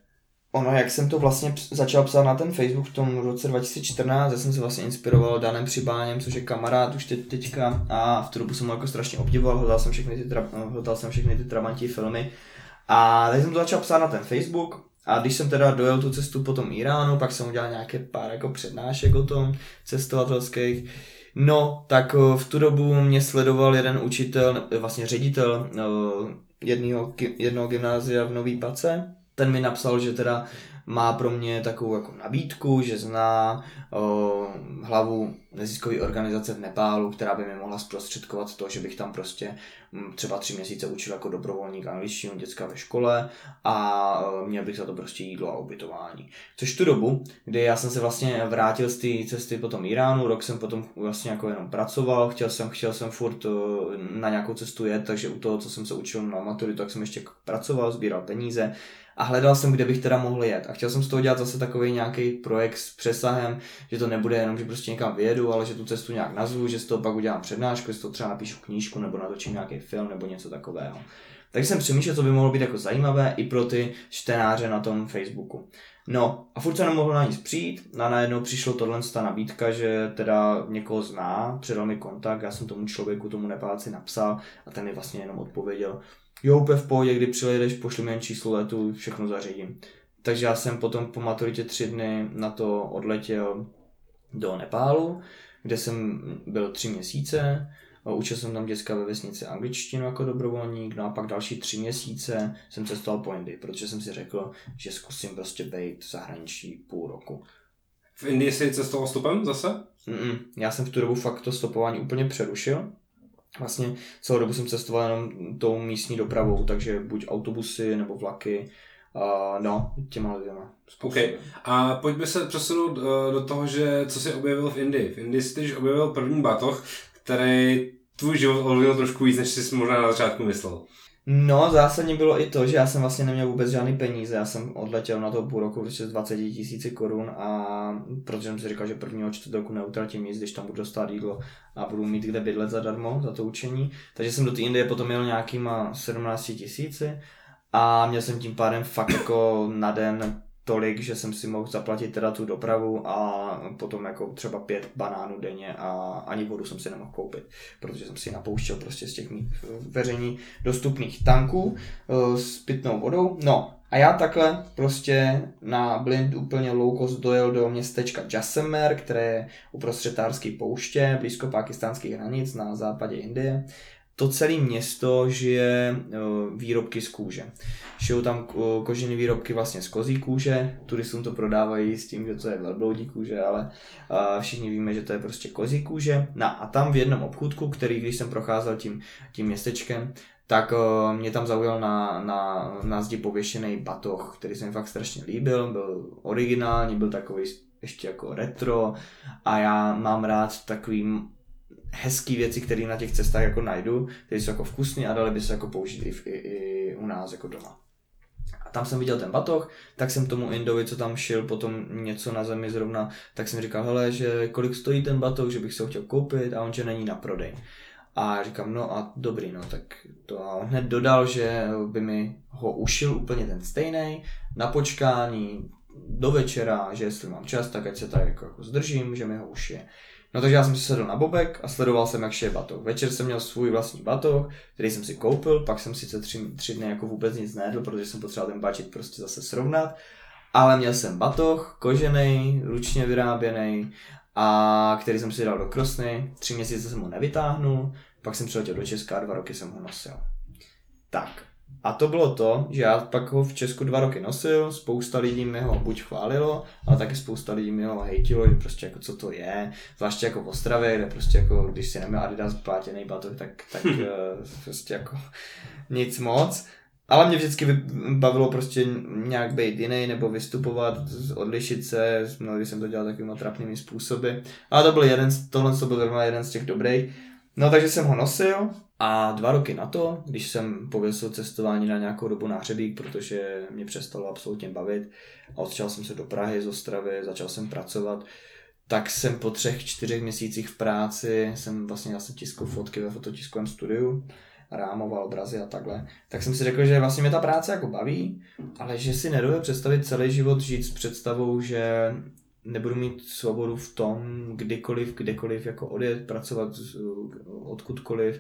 Ono, jak jsem to vlastně začal psát na ten Facebook v tom roce dva tisíce čtrnáct, já jsem se vlastně inspiroval Danem Přibáněm, což je kamarád už teď, teďka a v tu dobu jsem ho jako strašně obdivoval, hodal jsem všechny ty, tra, hodal jsem všechny ty trabantí filmy. A teď jsem to začal psát na ten Facebook a když jsem teda dojel tu cestu po tom Iránu, pak jsem udělal nějaké pár jako přednášek o tom cestovatelských, no tak v tu dobu mě sledoval jeden učitel, vlastně ředitel jednoho, jednoho gymnázia v Nový Pace, ten mi napsal, že teda má pro mě takovou jako nabídku, že zná o, hlavu neziskové organizace v Nepálu, která by mi mohla zprostředkovat to, že bych tam prostě třeba tři měsíce učil jako dobrovolník angličtinu děcka ve škole a o, měl bych za to prostě jídlo a ubytování. Což tu dobu, kdy já jsem se vlastně vrátil z té cesty po tom Iránu, rok jsem potom vlastně jako jenom pracoval, chtěl jsem, chtěl jsem furt o, na nějakou cestu jet, takže u toho, co jsem se učil na maturitu, tak jsem ještě pracoval, sbíral peníze a hledal jsem, kde bych teda mohl jet. A chtěl jsem z toho dělat zase takový nějaký projekt s přesahem, že to nebude jenom, že prostě někam vyjedu, ale že tu cestu nějak nazvu, že z toho pak udělám přednášku, že z toho třeba napíšu knížku nebo natočím nějaký film nebo něco takového. Takže jsem přemýšlel, co by mohlo být jako zajímavé i pro ty čtenáře na tom Facebooku. No a furt se nemohlo na nic přijít a najednou přišlo tohle ta nabídka, že teda někoho zná, předal mi kontakt, já jsem tomu člověku, tomu Nepálci napsal a ten mi vlastně jenom odpověděl, jo, úplně v pohodě, kdy přijedeš, pošli mi jen číslo letu, všechno zařídím. Takže já jsem potom po maturitě tři dny na to odletěl do Nepálu, kde jsem byl tři měsíce. Učil jsem tam děcka ve vesnici angličtinu jako dobrovolník, no a pak další tři měsíce jsem cestoval po Indii, protože jsem si řekl, že zkusím prostě být v zahraničí půl roku. V Indii jsi cestoval stopem zase? Mm-mm. Já jsem v tu dobu fakt to stopování úplně přerušil. Vlastně celou dobu jsem cestoval jenom tou místní dopravou, takže buď autobusy nebo vlaky, uh, no, těma lidma. Okay. A pojďme se přesunout uh, do toho, že co jsi objevil v Indii. V Indii jsi objevil první batoh, který tvůj život ovlivnil trošku víc, než jsi možná na začátku myslel. No, zásadně bylo i to, že já jsem vlastně neměl vůbec žádný peníze, já jsem odletěl na to půl roku prostě z dvacet tisíc korun a protože jsem si říkal, že prvního čtvrt roku neutratím nic, když tam budu dostat jídlo a budu mít kde bydlet zadarmo za to učení, takže jsem do té Indie potom jel nějakýma sedmnáct tisíci a měl jsem tím pádem fakt jako na den tolik, že jsem si mohl zaplatit teda tu dopravu a potom jako třeba pět banánů denně a ani vodu jsem si nemohl koupit, protože jsem si napouštěl prostě z těch mých veřejně dostupných tanků s pitnou vodou. No a já takhle prostě na blind úplně low cost dojel do městečka Jaisalmer, které je uprostřed Thárské pouště, blízko pákistánských hranic na západě Indie. To celé město žije výrobky z kůže. Žijou tam kožené výrobky vlastně z kozí kůže, turistům to prodávají s tím, že to je velbloudí kůže, ale všichni víme, že to je prostě kozí kůže. No a tam v jednom obchůdku, který když jsem procházel tím, tím městečkem, tak mě tam zaujal na, na, na zdi pověšený batoh, který se mi fakt strašně líbil, byl originální, byl takový ještě jako retro a já mám rád takový hezký věci, které na těch cestách jako najdu, které jsou jako vkusné a dali by se jako použít i, v, i, i u nás jako doma. A tam jsem viděl ten batoh, tak jsem tomu Indovi, co tam šil, potom něco na zemi zrovna, tak jsem říkal, hele, že kolik stojí ten batoh, že bych se ho chtěl koupit, a on, že není na prodej. A říkám, no a dobrý, no tak to, a on hned dodal, že by mi ho ušil úplně ten stejný, na počkání do večera, že jestli mám čas, tak ať se tady jako, jako zdržím, že mi ho ušije. No takže já jsem si sedl na bobek a sledoval jsem, jak šije batoh. Večer jsem měl svůj vlastní batoh, který jsem si koupil, pak jsem sice tři, tři dny jako vůbec nic nejedl, protože jsem potřeboval ten bačit prostě zase srovnat, ale měl jsem batoh, kožený, ručně vyráběný, a který jsem si dal do krosny, tři měsíce jsem ho nevytáhnul, pak jsem přiletěl do Česka a dva roky jsem ho nosil. Tak. A to bylo to, že já pak ho v Česku dva roky nosil, spousta lidí mi ho buď chválilo, ale taky spousta lidí mi ho hejtilo, že prostě jako co to je, zvláště jako v Ostravě, kde prostě jako když si neměl Adidas plátěnej batoh, tak, tak prostě jako nic moc. Ale mě vždycky bavilo prostě nějak být jiný nebo vystupovat, odlišit se, mnohdy jsem to dělal takovými trapnými způsoby. Ale to byl jeden, tohle to byl zrovna jeden z těch dobrých. No takže jsem ho nosil a dva roky na to, když jsem pověsil cestování na nějakou dobu na hřebík, protože mě přestalo absolutně bavit a odšel jsem se do Prahy z Ostravy, začal jsem pracovat, tak jsem po třech, čtyřech měsících v práci, jsem vlastně vlastně tiskl fotky ve fototiskovém studiu, rámoval obrazy a takhle, tak jsem si řekl, že vlastně mě ta práce jako baví, ale že si nedovedu představit celý život žít s představou, že nebudu mít svobodu v tom, kdykoliv, kdekoliv jako odjet, pracovat odkudkoliv,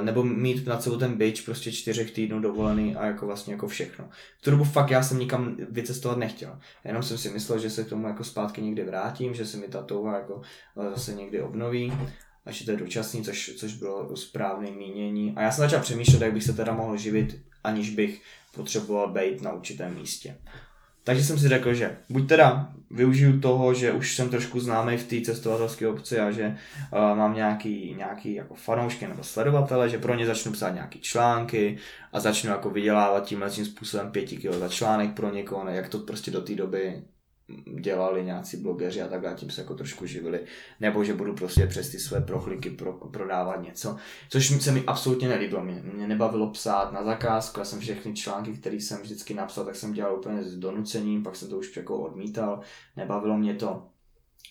nebo mít nad sebou ten bič prostě čtyřech týdnů dovolený a jako vlastně jako všechno. V tu dobu fakt já jsem nikam vycestovat nechtěl. Jenom jsem si myslel, že se k tomu jako zpátky někdy vrátím, že se mi ta touha jako zase někdy obnoví. A že to je dočasný, což, což bylo správné mínění. A já jsem začal přemýšlet, jak bych se teda mohl živit, aniž bych potřeboval být na určitém místě. Takže jsem si řekl, že buď teda využiju toho, že už jsem trošku známý v té cestovatelské obci a že uh, mám nějaký, nějaký jako fanoušky nebo sledovatele, že pro ně začnu psát nějaký články a začnu jako vydělávat tímhle tím způsobem pěti kilo za článek pro někoho, ne, jak to prostě do té doby dělali nějací blogeři a takhle, tím se jako trošku živili, nebo že budu prostě přes ty své prochliky pro, prodávat něco, což se mi absolutně nelíbilo, mě, mě nebavilo psát na zakázku, já jsem všechny články, které jsem vždycky napsal, tak jsem dělal úplně s donucením, pak jsem to už jako odmítal, nebavilo mě to.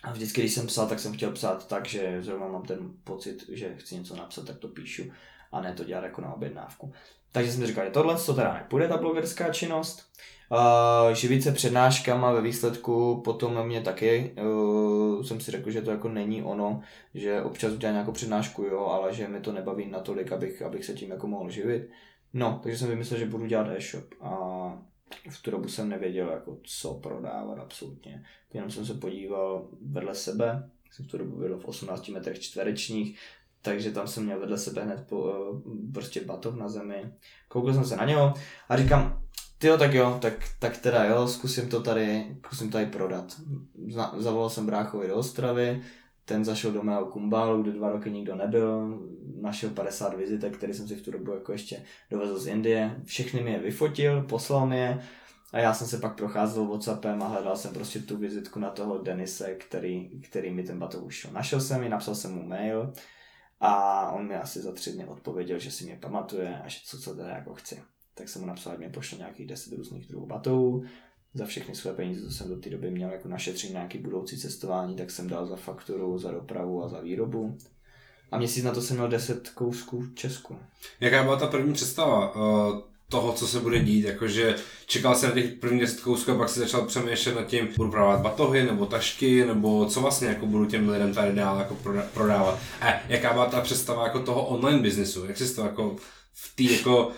A vždycky, když jsem psal, tak jsem chtěl psát tak, že zrovna mám ten pocit, že chci něco napsat, tak to píšu a ne to dělat jako na objednávku. Takže jsem říkal, že tohle to teda nepůjde, ta blogerská činnost. Uh, živit se přednáškama ve výsledku, potom mě taky, uh, jsem si řekl, že to jako není ono, že občas udělám nějakou přednášku, jo, ale že mi to nebaví natolik, abych, abych se tím jako mohl živit. No, takže jsem vymyslel, že budu dělat e-shop a v tu dobu jsem nevěděl, jako co prodávat absolutně. Jenom jsem se podíval vedle sebe, jsem v tu dobu byl v osmnácti metrech čtverečních, takže tam jsem měl vedle sebe hned po, prostě batoh na zemi. Koukal jsem se na něho a říkám, tyjo, tak jo, tak, tak teda jo, zkusím to tady, zkusím tady prodat. Zna, zavolal jsem bráchovi do Ostravy, ten zašel do mého kumbálu, kde dva roky nikdo nebyl, našel padesát vizitek, které jsem si v tu dobu jako ještě dovezl z Indie, všechny mi je vyfotil, poslal mi je a já jsem se pak procházel WhatsAppem a hledal jsem prostě tu vizitku na toho Denise, který, který mi ten batoh ušel. Našel jsem ji, napsal jsem mu mail a on mi asi za tři dny odpověděl, že si mě pamatuje a že co, co teda jako chci. Tak jsem mu napsal, že mě pošle nějakých deset různých druhů batohů. Za všechny své peníze, co jsem do té doby měl jako našetření na nějaké budoucí cestování, tak jsem dal za fakturu, za dopravu a za výrobu. A měsíc na to jsem měl deset kousků v Česku. Jaká byla ta první představa uh, toho, co se bude dít? Jakože čekal jsem na těch prvních deset kousků a pak si začal přemýšlet nad tím, budu prodávat batohy nebo tašky, nebo co vlastně jako budu těm lidem tady dál jako prodávat. A jaká byla ta představa jako toho online biznesu? Jak jsi to jako v té jako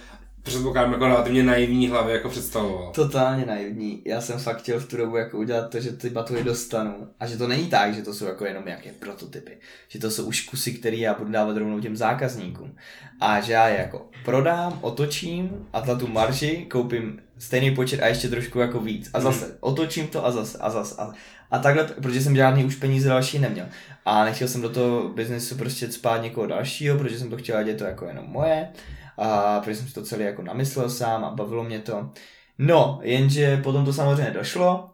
předpokládám jako relativně naivní hlavě jako představoval. Totálně naivní. Já jsem fakt chtěl v tu dobu jako udělat to, že ty batohy dostanu. A že to není tak, že to jsou jako jenom nějaké prototypy. Že to jsou už kusy, které já budu dávat rovnou těm zákazníkům. A že já je jako prodám, otočím a za tu marži koupím stejný počet a ještě trošku jako víc. A zase hmm. otočím to a zase a zase. A, a takhle, protože jsem žádný už peníze další neměl. A nechtěl jsem do toho biznesu prostě cpát někoho dalšího, protože jsem to chtěl dělat to jako jenom moje. A protože jsem si to celý jako namyslel sám a bavilo mě to. No, jenže potom to samozřejmě došlo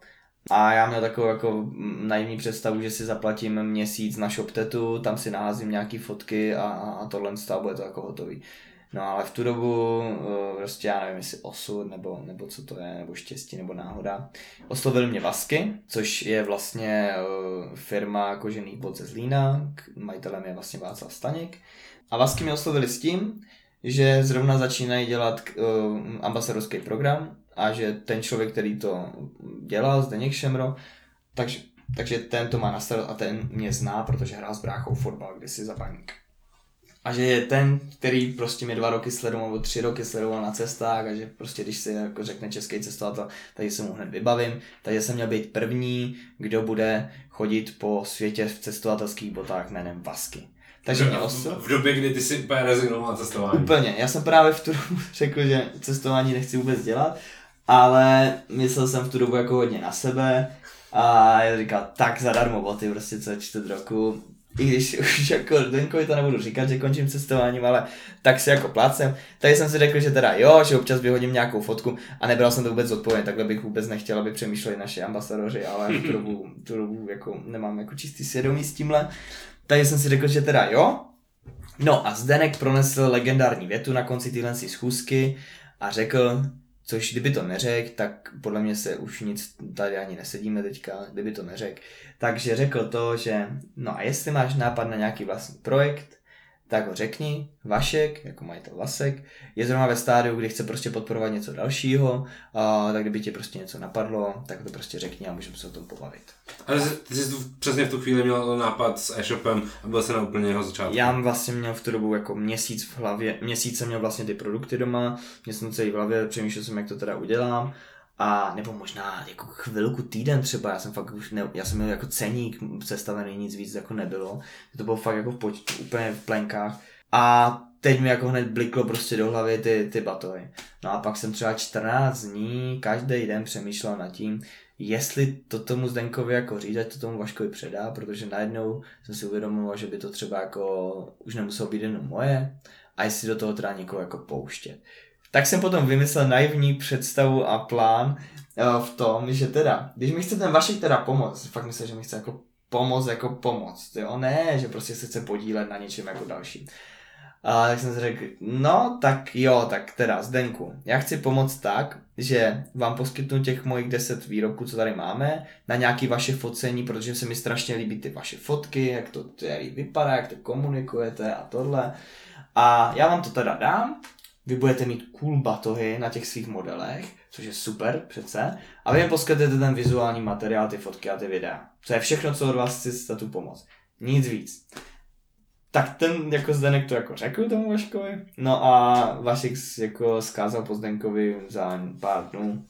a já měl takovou jako naivní představu, že si zaplatím měsíc na ShopTetu, tam si naházím nějaký fotky a, a tohle bude to jako hotový. No ale v tu dobu, prostě já nevím, jestli osud, nebo, nebo co to je, nebo štěstí, nebo náhoda. Oslovil mě Vasky, což je vlastně firma kožených bot ze Zlína, majitelem je vlastně Václav Staněk. A Vasky mě oslovili s tím, že zrovna začínají dělat ambasadorský program a že ten člověk, který to dělal, Zdeněk Šemro, takže, takže ten to má na starost a ten mě zná, protože hrál s bráchou fotbal kdysi za Baník. A že je ten, který prostě mě dva roky sledoval, nebo tři roky sledoval na cestách a že prostě když si jako řekne český cestovatel, takže se mu hned vybavím. Takže jsem měl být první, kdo bude chodit po světě v cestovatelských botách jménem Vasky. Takže mě oslo... V době, kdy ty si úplně rezignoval na cestování. Úplně, já jsem právě v tu dobu řekl, že cestování nechci vůbec dělat, ale myslel jsem v tu dobu jako hodně na sebe a já říkal, tak zadarmo boty prostě co čtvrt roku. I když už jako Denkovi to nebudu říkat, že končím cestováním, ale tak si jako plácem. Tady jsem si řekl, že teda jo, že občas vyhodím nějakou fotku a nebral jsem to vůbec odpovědně, takhle bych vůbec nechtěl, aby přemýšleli naši ambasadoři, ale tu dobu, tu dobu jako nemám jako čistý svědomí s tímhle. Takže jsem si řekl, že teda jo. No a Zdenek pronesl legendární větu na konci téhle schůzky a řekl, což kdyby to neřekl, tak podle mě se už nic, tady ani nesedíme teďka, kdyby to neřekl. Takže řekl to, že no a jestli máš nápad na nějaký vlastní projekt, tak ho řekni, Vašek, jako majitel Vasek, je zrovna ve stádiu, kdy chce prostě podporovat něco dalšího, a, tak kdyby ti prostě něco napadlo, tak to prostě řekni a můžeme se o tom pobavit. Ale ty jsi přesně v tu chvíli měl nápad s e-shopem a byl se na úplně jeho začátku. Já vlastně měl v tu dobu jako měsíc v hlavě, měsíc jsem měl vlastně ty produkty doma, měl jsem celý v hlavě, přemýšlel jsem, jak to teda udělám. A nebo možná jako chvilku, týden třeba, já jsem fakt už, ne, já jsem měl jako ceník sestavený, nic víc jako nebylo, to bylo fakt jako v poč- úplně v plenkách a teď mi jako hned bliklo prostě do hlavy ty, ty batohy. No a pak jsem třeba čtrnáct dní, každý den přemýšlel nad tím, jestli to tomu Zdenkovi jako říct, ať to tomu Vaškovi předá, protože najednou jsem si uvědomoval, že by to třeba jako už nemuselo být jenom moje a jestli do toho teda někoho jako pouštět. Tak jsem potom vymyslel naivní představu a plán v tom, že teda, když mi chce ten Vašek teda pomoct, fakt myslím, že mi chce jako pomoct, jako pomoct, jo, ne, že prostě se chce podílet na něčem jako další. A tak jsem si řekl, no tak jo, tak teda Zdenku, já chci pomoct tak, že vám poskytnu těch mojich deset výrobků, co tady máme, na nějaké vaše focení, protože se mi strašně líbí ty vaše fotky, jak to tady vypadá, jak to komunikujete a tohle. A já vám to teda dám. Vy budete mít cool batohy na těch svých modelech, což je super přece, a vy jim poskytujete ten vizuální materiál, ty fotky a ty videa. To je všechno, co od vás chci za tu pomoc. Nic víc. Tak ten jako Zdenek to jako řekl tomu Vaškovi, no a Vašek jako zkázal po Zdenkovi za pár dnů,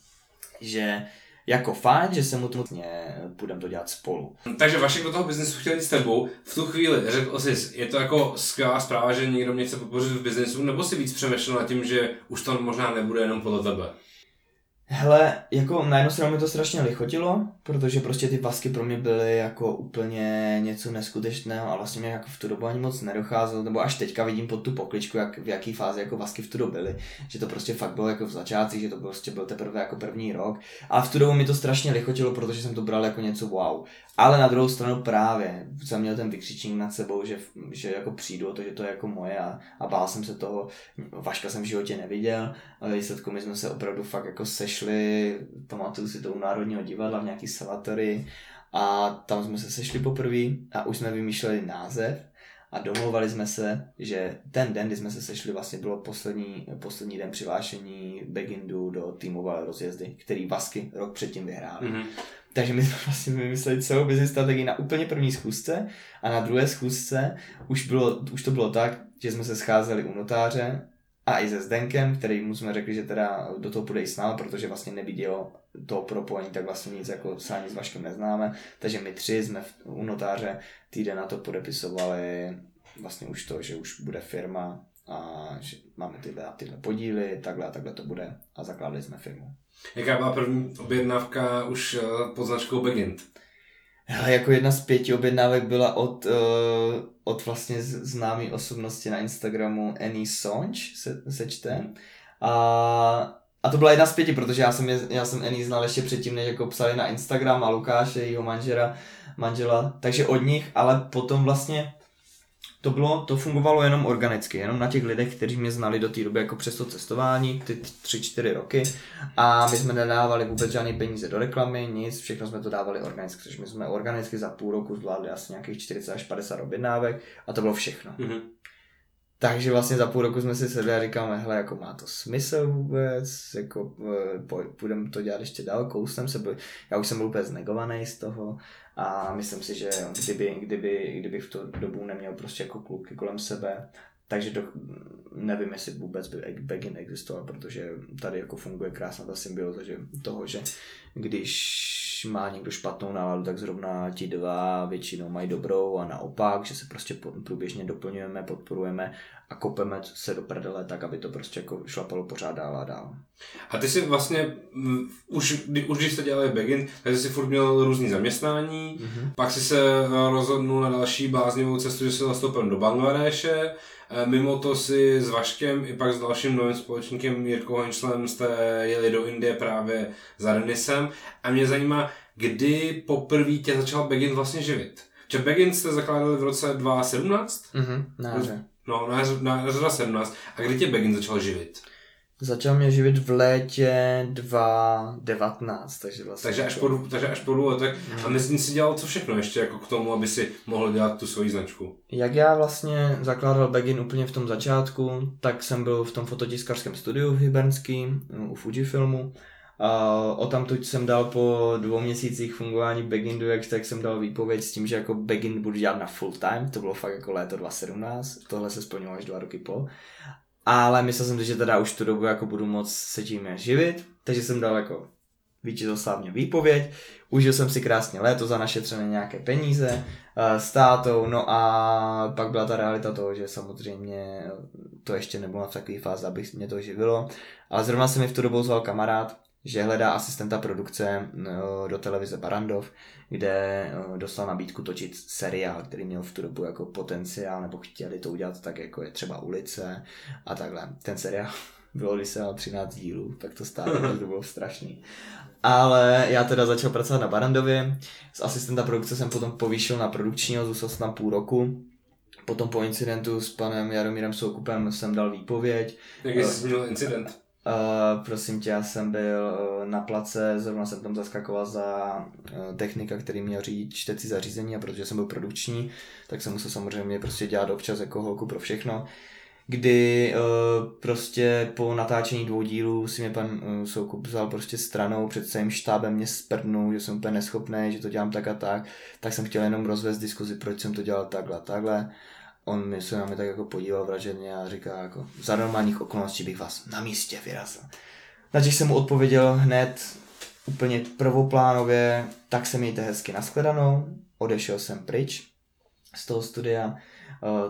že jako fajn, že se mu to budeme to dělat spolu. Takže Vašek do toho biznesu chtěl jít s tebou. V tu chvíli řekl jsi, je to jako skvělá zpráva, že někdo mě chce podpořit v biznesu, nebo si víc přemýšlel nad tím, že už to možná nebude jenom podle tebe? Hele, jako na jednu stranu mi to strašně lichotilo, protože prostě ty Vasky pro mě byly jako úplně něco neskutečného a vlastně mě jako v tu dobu ani moc nedocházelo, nebo až teďka vidím pod tu pokličku, jak, v jaký fázi jako Vasky v tu dobu byly, že to prostě fakt bylo jako v začátcích, že to prostě byl teprve jako první rok, ale v tu dobu mi to strašně lichotilo, protože jsem to bral jako něco wow. Ale na druhou stranu právě jsem měl ten vykřičník nad sebou, že, že jako přijdu o to, že to je jako moje a, a bál jsem se toho, Vaška jsem v životě neviděl, ale výsledku my jsme se opravdu fakt jako sešli, pamatuju si to u Národního divadla v nějaký salatorii a tam jsme se sešli poprvé a už jsme vymýšleli název a domlouvali jsme se, že ten den, kdy jsme se sešli, vlastně bylo poslední, poslední den přihlášení Begindu do týmové rozjezdy, který Vasky rok předtím vyhráli. Mm-hmm. Takže my jsme vlastně vymysleli celou business strategii na úplně první schůzce a na druhé schůzce už, bylo, už to bylo tak, že jsme se scházeli u notáře a i se Zdenkem, který mu jsme řekli, že teda do toho půjde i s námi, protože vlastně nevidělo toho propojení, tak vlastně nic jako sání s Vaškem neznáme. Takže my tři jsme v, u notáře týden na to podepisovali vlastně už to, že už bude firma a že máme tyhle a tyhle podíly, takhle a takhle to bude a zakládali jsme firmu. Jaká byla první objednávka už pod značkou Begint? Hele, jako jedna z pěti objednávek byla od, uh, od vlastně známý osobnosti na Instagramu Annie Songe, se, se čte. A, a to byla jedna z pěti, protože já jsem, je, já jsem Annie znal ještě předtím, než jako psali na Instagram a Lukáše, jeho manžera, manžela, takže od nich, ale potom vlastně to bylo, to fungovalo jenom organicky, jenom na těch lidech, kteří mě znali do té doby jako přes to cestování, ty tři, čtyři roky. A my jsme nedávali vůbec žádné peníze do reklamy, nic, všechno jsme to dávali organicky, protože my jsme organicky za půl roku zvládli asi nějakých čtyřicet až padesát objednávek a to bylo všechno. Mm-hmm. Takže vlastně za půl roku jsme si sedli a říkáme, hele, jako má to smysl vůbec, jako půjdeme to dělat ještě dál, kousnem se, já už jsem byl úplně znegovaný z toho a myslím si, že kdyby, kdyby, kdybych v tu dobu neměl prostě jako kluky kolem sebe, takže do, nevím, jestli vůbec by Begint existoval, protože tady jako funguje krásná ta symbióza toho, že když má někdo špatnou náladu, tak zrovna ti dva většinou mají dobrou a naopak, že se prostě průběžně doplňujeme, podporujeme a kopeme se do prdele tak, aby to prostě jako šlapalo pořád dál a dál. A ty jsi vlastně, už, kdy, už když jste dělali Begint, tak jsi furt měl různý zaměstnání, mm-hmm. pak jsi se rozhodnul na další bláznivou cestu, že jsi nastoupil do Bangladeše, mimo to si s Vaškem i pak s dalším novým společníkem Jirkou Henšlem jste jeli do Indie právě za Denisem a mě zajímá, kdy poprvé tě začal Begint vlastně živit. Že Begint jste zakládali v roce dva tisíce sedmnáct? Mhm, náře. No, náře dva tisíce sedmnáct. A kdy tě Begint začal živit? Začal mě živit v létě dva tisíce devatenáct, takže vlastně... Takže až po, takže až po dvou letech. A myslím si dělal co všechno ještě jako k tomu, aby si mohl dělat tu svoji značku? Jak já vlastně zakládal Begint úplně v tom začátku, tak jsem byl v tom fototiskarském studiu v Hybernském u Fujifilmu. Odtamtud jsem dal po dvou měsících fungování Begintu, jak tak jsem dal výpověď s tím, že jako Begint budu dělat na full time, to bylo fakt jako léto dva tisíce sedmnáct, tohle se splnilo až dva roky po. Ale myslel jsem si, že teda už tu dobu jako budu moc se tím živit, takže jsem dal jako vítězoslavně výpověď, užil jsem si krásně léto za našetřené nějaké peníze s tátou, no a pak byla ta realita toho, že samozřejmě to ještě nebylo v takové fázi, aby mě to živilo, ale zrovna se mi v tu dobu zval kamarád, že hledá asistenta produkce do televize Barandov, kde dostal nabídku točit seriál, který měl v tu dobu jako potenciál, nebo chtěli to udělat tak, jako je třeba Ulice a takhle. Ten seriál bylo, když jsem měl třináct dílů, tak to stále, to bylo strašný. Ale já teda začal pracovat na Barandově, z asistenta produkce jsem potom povýšil na produkčního, zůstal jsem tam půl roku. Potom po incidentu s panem Jaromírem Soukupem jsem dal výpověď. Jaký jsi měl incident? Uh, prosím tě, já jsem byl uh, na place, zrovna jsem tam zaskakoval za uh, technika, který měl řídit čtecí zařízení a protože jsem byl produkční, tak jsem musel samozřejmě prostě dělat občas jako holku pro všechno, kdy uh, prostě po natáčení dvou dílů si mě pan uh, Soukup vzal prostě stranou, před celým štábem mě sprdnul, že jsem úplně neschopný, že to dělám tak a tak, tak jsem chtěl jenom rozvést diskuzi, proč jsem to dělal takhle a takhle. On mi se na mě tak jako podíval vraženě a říká jako, za normálních okolností bych vás na místě vyrazil. Načež jsem mu odpověděl hned úplně prvoplánově, tak se mějte hezky nashledanou, odešel jsem pryč z toho studia,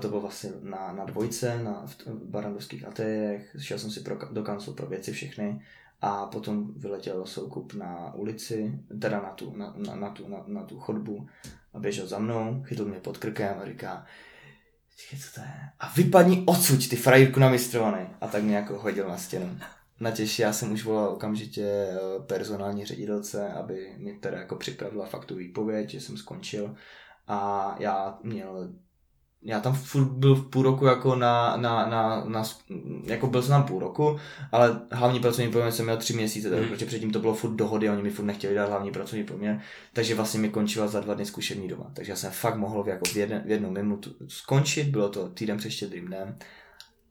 to bylo vlastně na, na dvojce, na, v barandovských ateliérech, šel jsem si pro, do kanclu pro věci všechny a potom vyletěl Soukup na ulici, teda na tu, na, na, na tu, na, na tu chodbu a běžel za mnou, chytl mě pod krkem a říká, co to je? A vypadni odsuď, ty frajírku namistrovaný. A tak mě jako hodil na stěnu. Natěž já jsem už volal okamžitě personální ředitelce, aby mi teda jako připravila fakt tu výpověď, že jsem skončil. A já měl, já tam furt byl v půl roku jako na, na, na, na jako byl jsem tam půl roku, ale hlavní pracovní poměr jsem měl tři měsíce, tak, mm. protože předtím to bylo furt dohody, oni mi furt nechtěli dát hlavní pracovní poměr, takže vlastně mi končila za dva dny zkušební doba, takže já jsem fakt mohl jako v, jedne, v jednu minutu skončit, bylo to týden před Štědrým dnem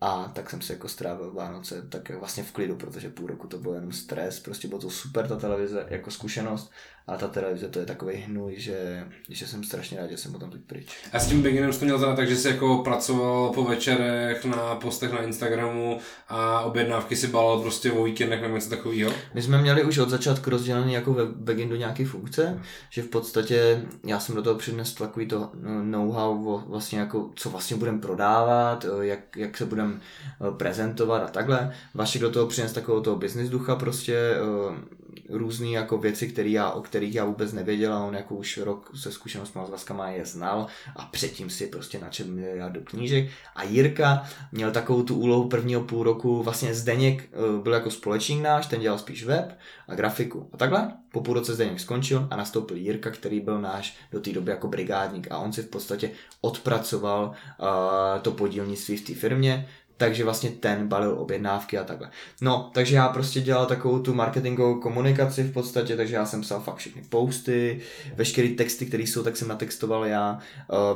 a tak jsem se jako strávil Vánoce tak vlastně v klidu, protože půl roku to byl jenom stres, prostě bylo to super ta televize jako zkušenost, a ta televize to je takovej hnůj, že, že jsem strašně rád, že jsem potom teď pryč. A s tím Begintem jsi to měl znát, takže jsi jako pracoval po večerech, na postech na Instagramu a objednávky si balal prostě o víkendech nebo něco takového? My jsme měli už od začátku rozdělený jako ve Begintu nějaký funkce, že v podstatě já jsem do toho přinesl takový to know-how o vlastně jako co vlastně budeme prodávat, jak, jak se budeme prezentovat a takhle. Vašek do toho přinesl takovou toho business ducha prostě, různé jako věci, který já, o kterých já vůbec nevěděl, a on jako už rok se zkušenostmi s Vaskama je znal a předtím si prostě načet miliardu knížek. A Jirka měl takovou tu úlohu prvního půl roku, vlastně Zdeněk byl jako společník náš, ten dělal spíš web a grafiku a takhle. Po půl roce Zdeněk skončil a nastoupil Jirka, který byl náš do té doby jako brigádník, a on si v podstatě odpracoval uh, to podílnictví v té firmě. Takže vlastně ten balil objednávky a takhle. No, takže já prostě dělal takovou tu marketingovou komunikaci v podstatě, takže já jsem psal fakt všechny posty, veškeré texty, které jsou, tak jsem natextoval já,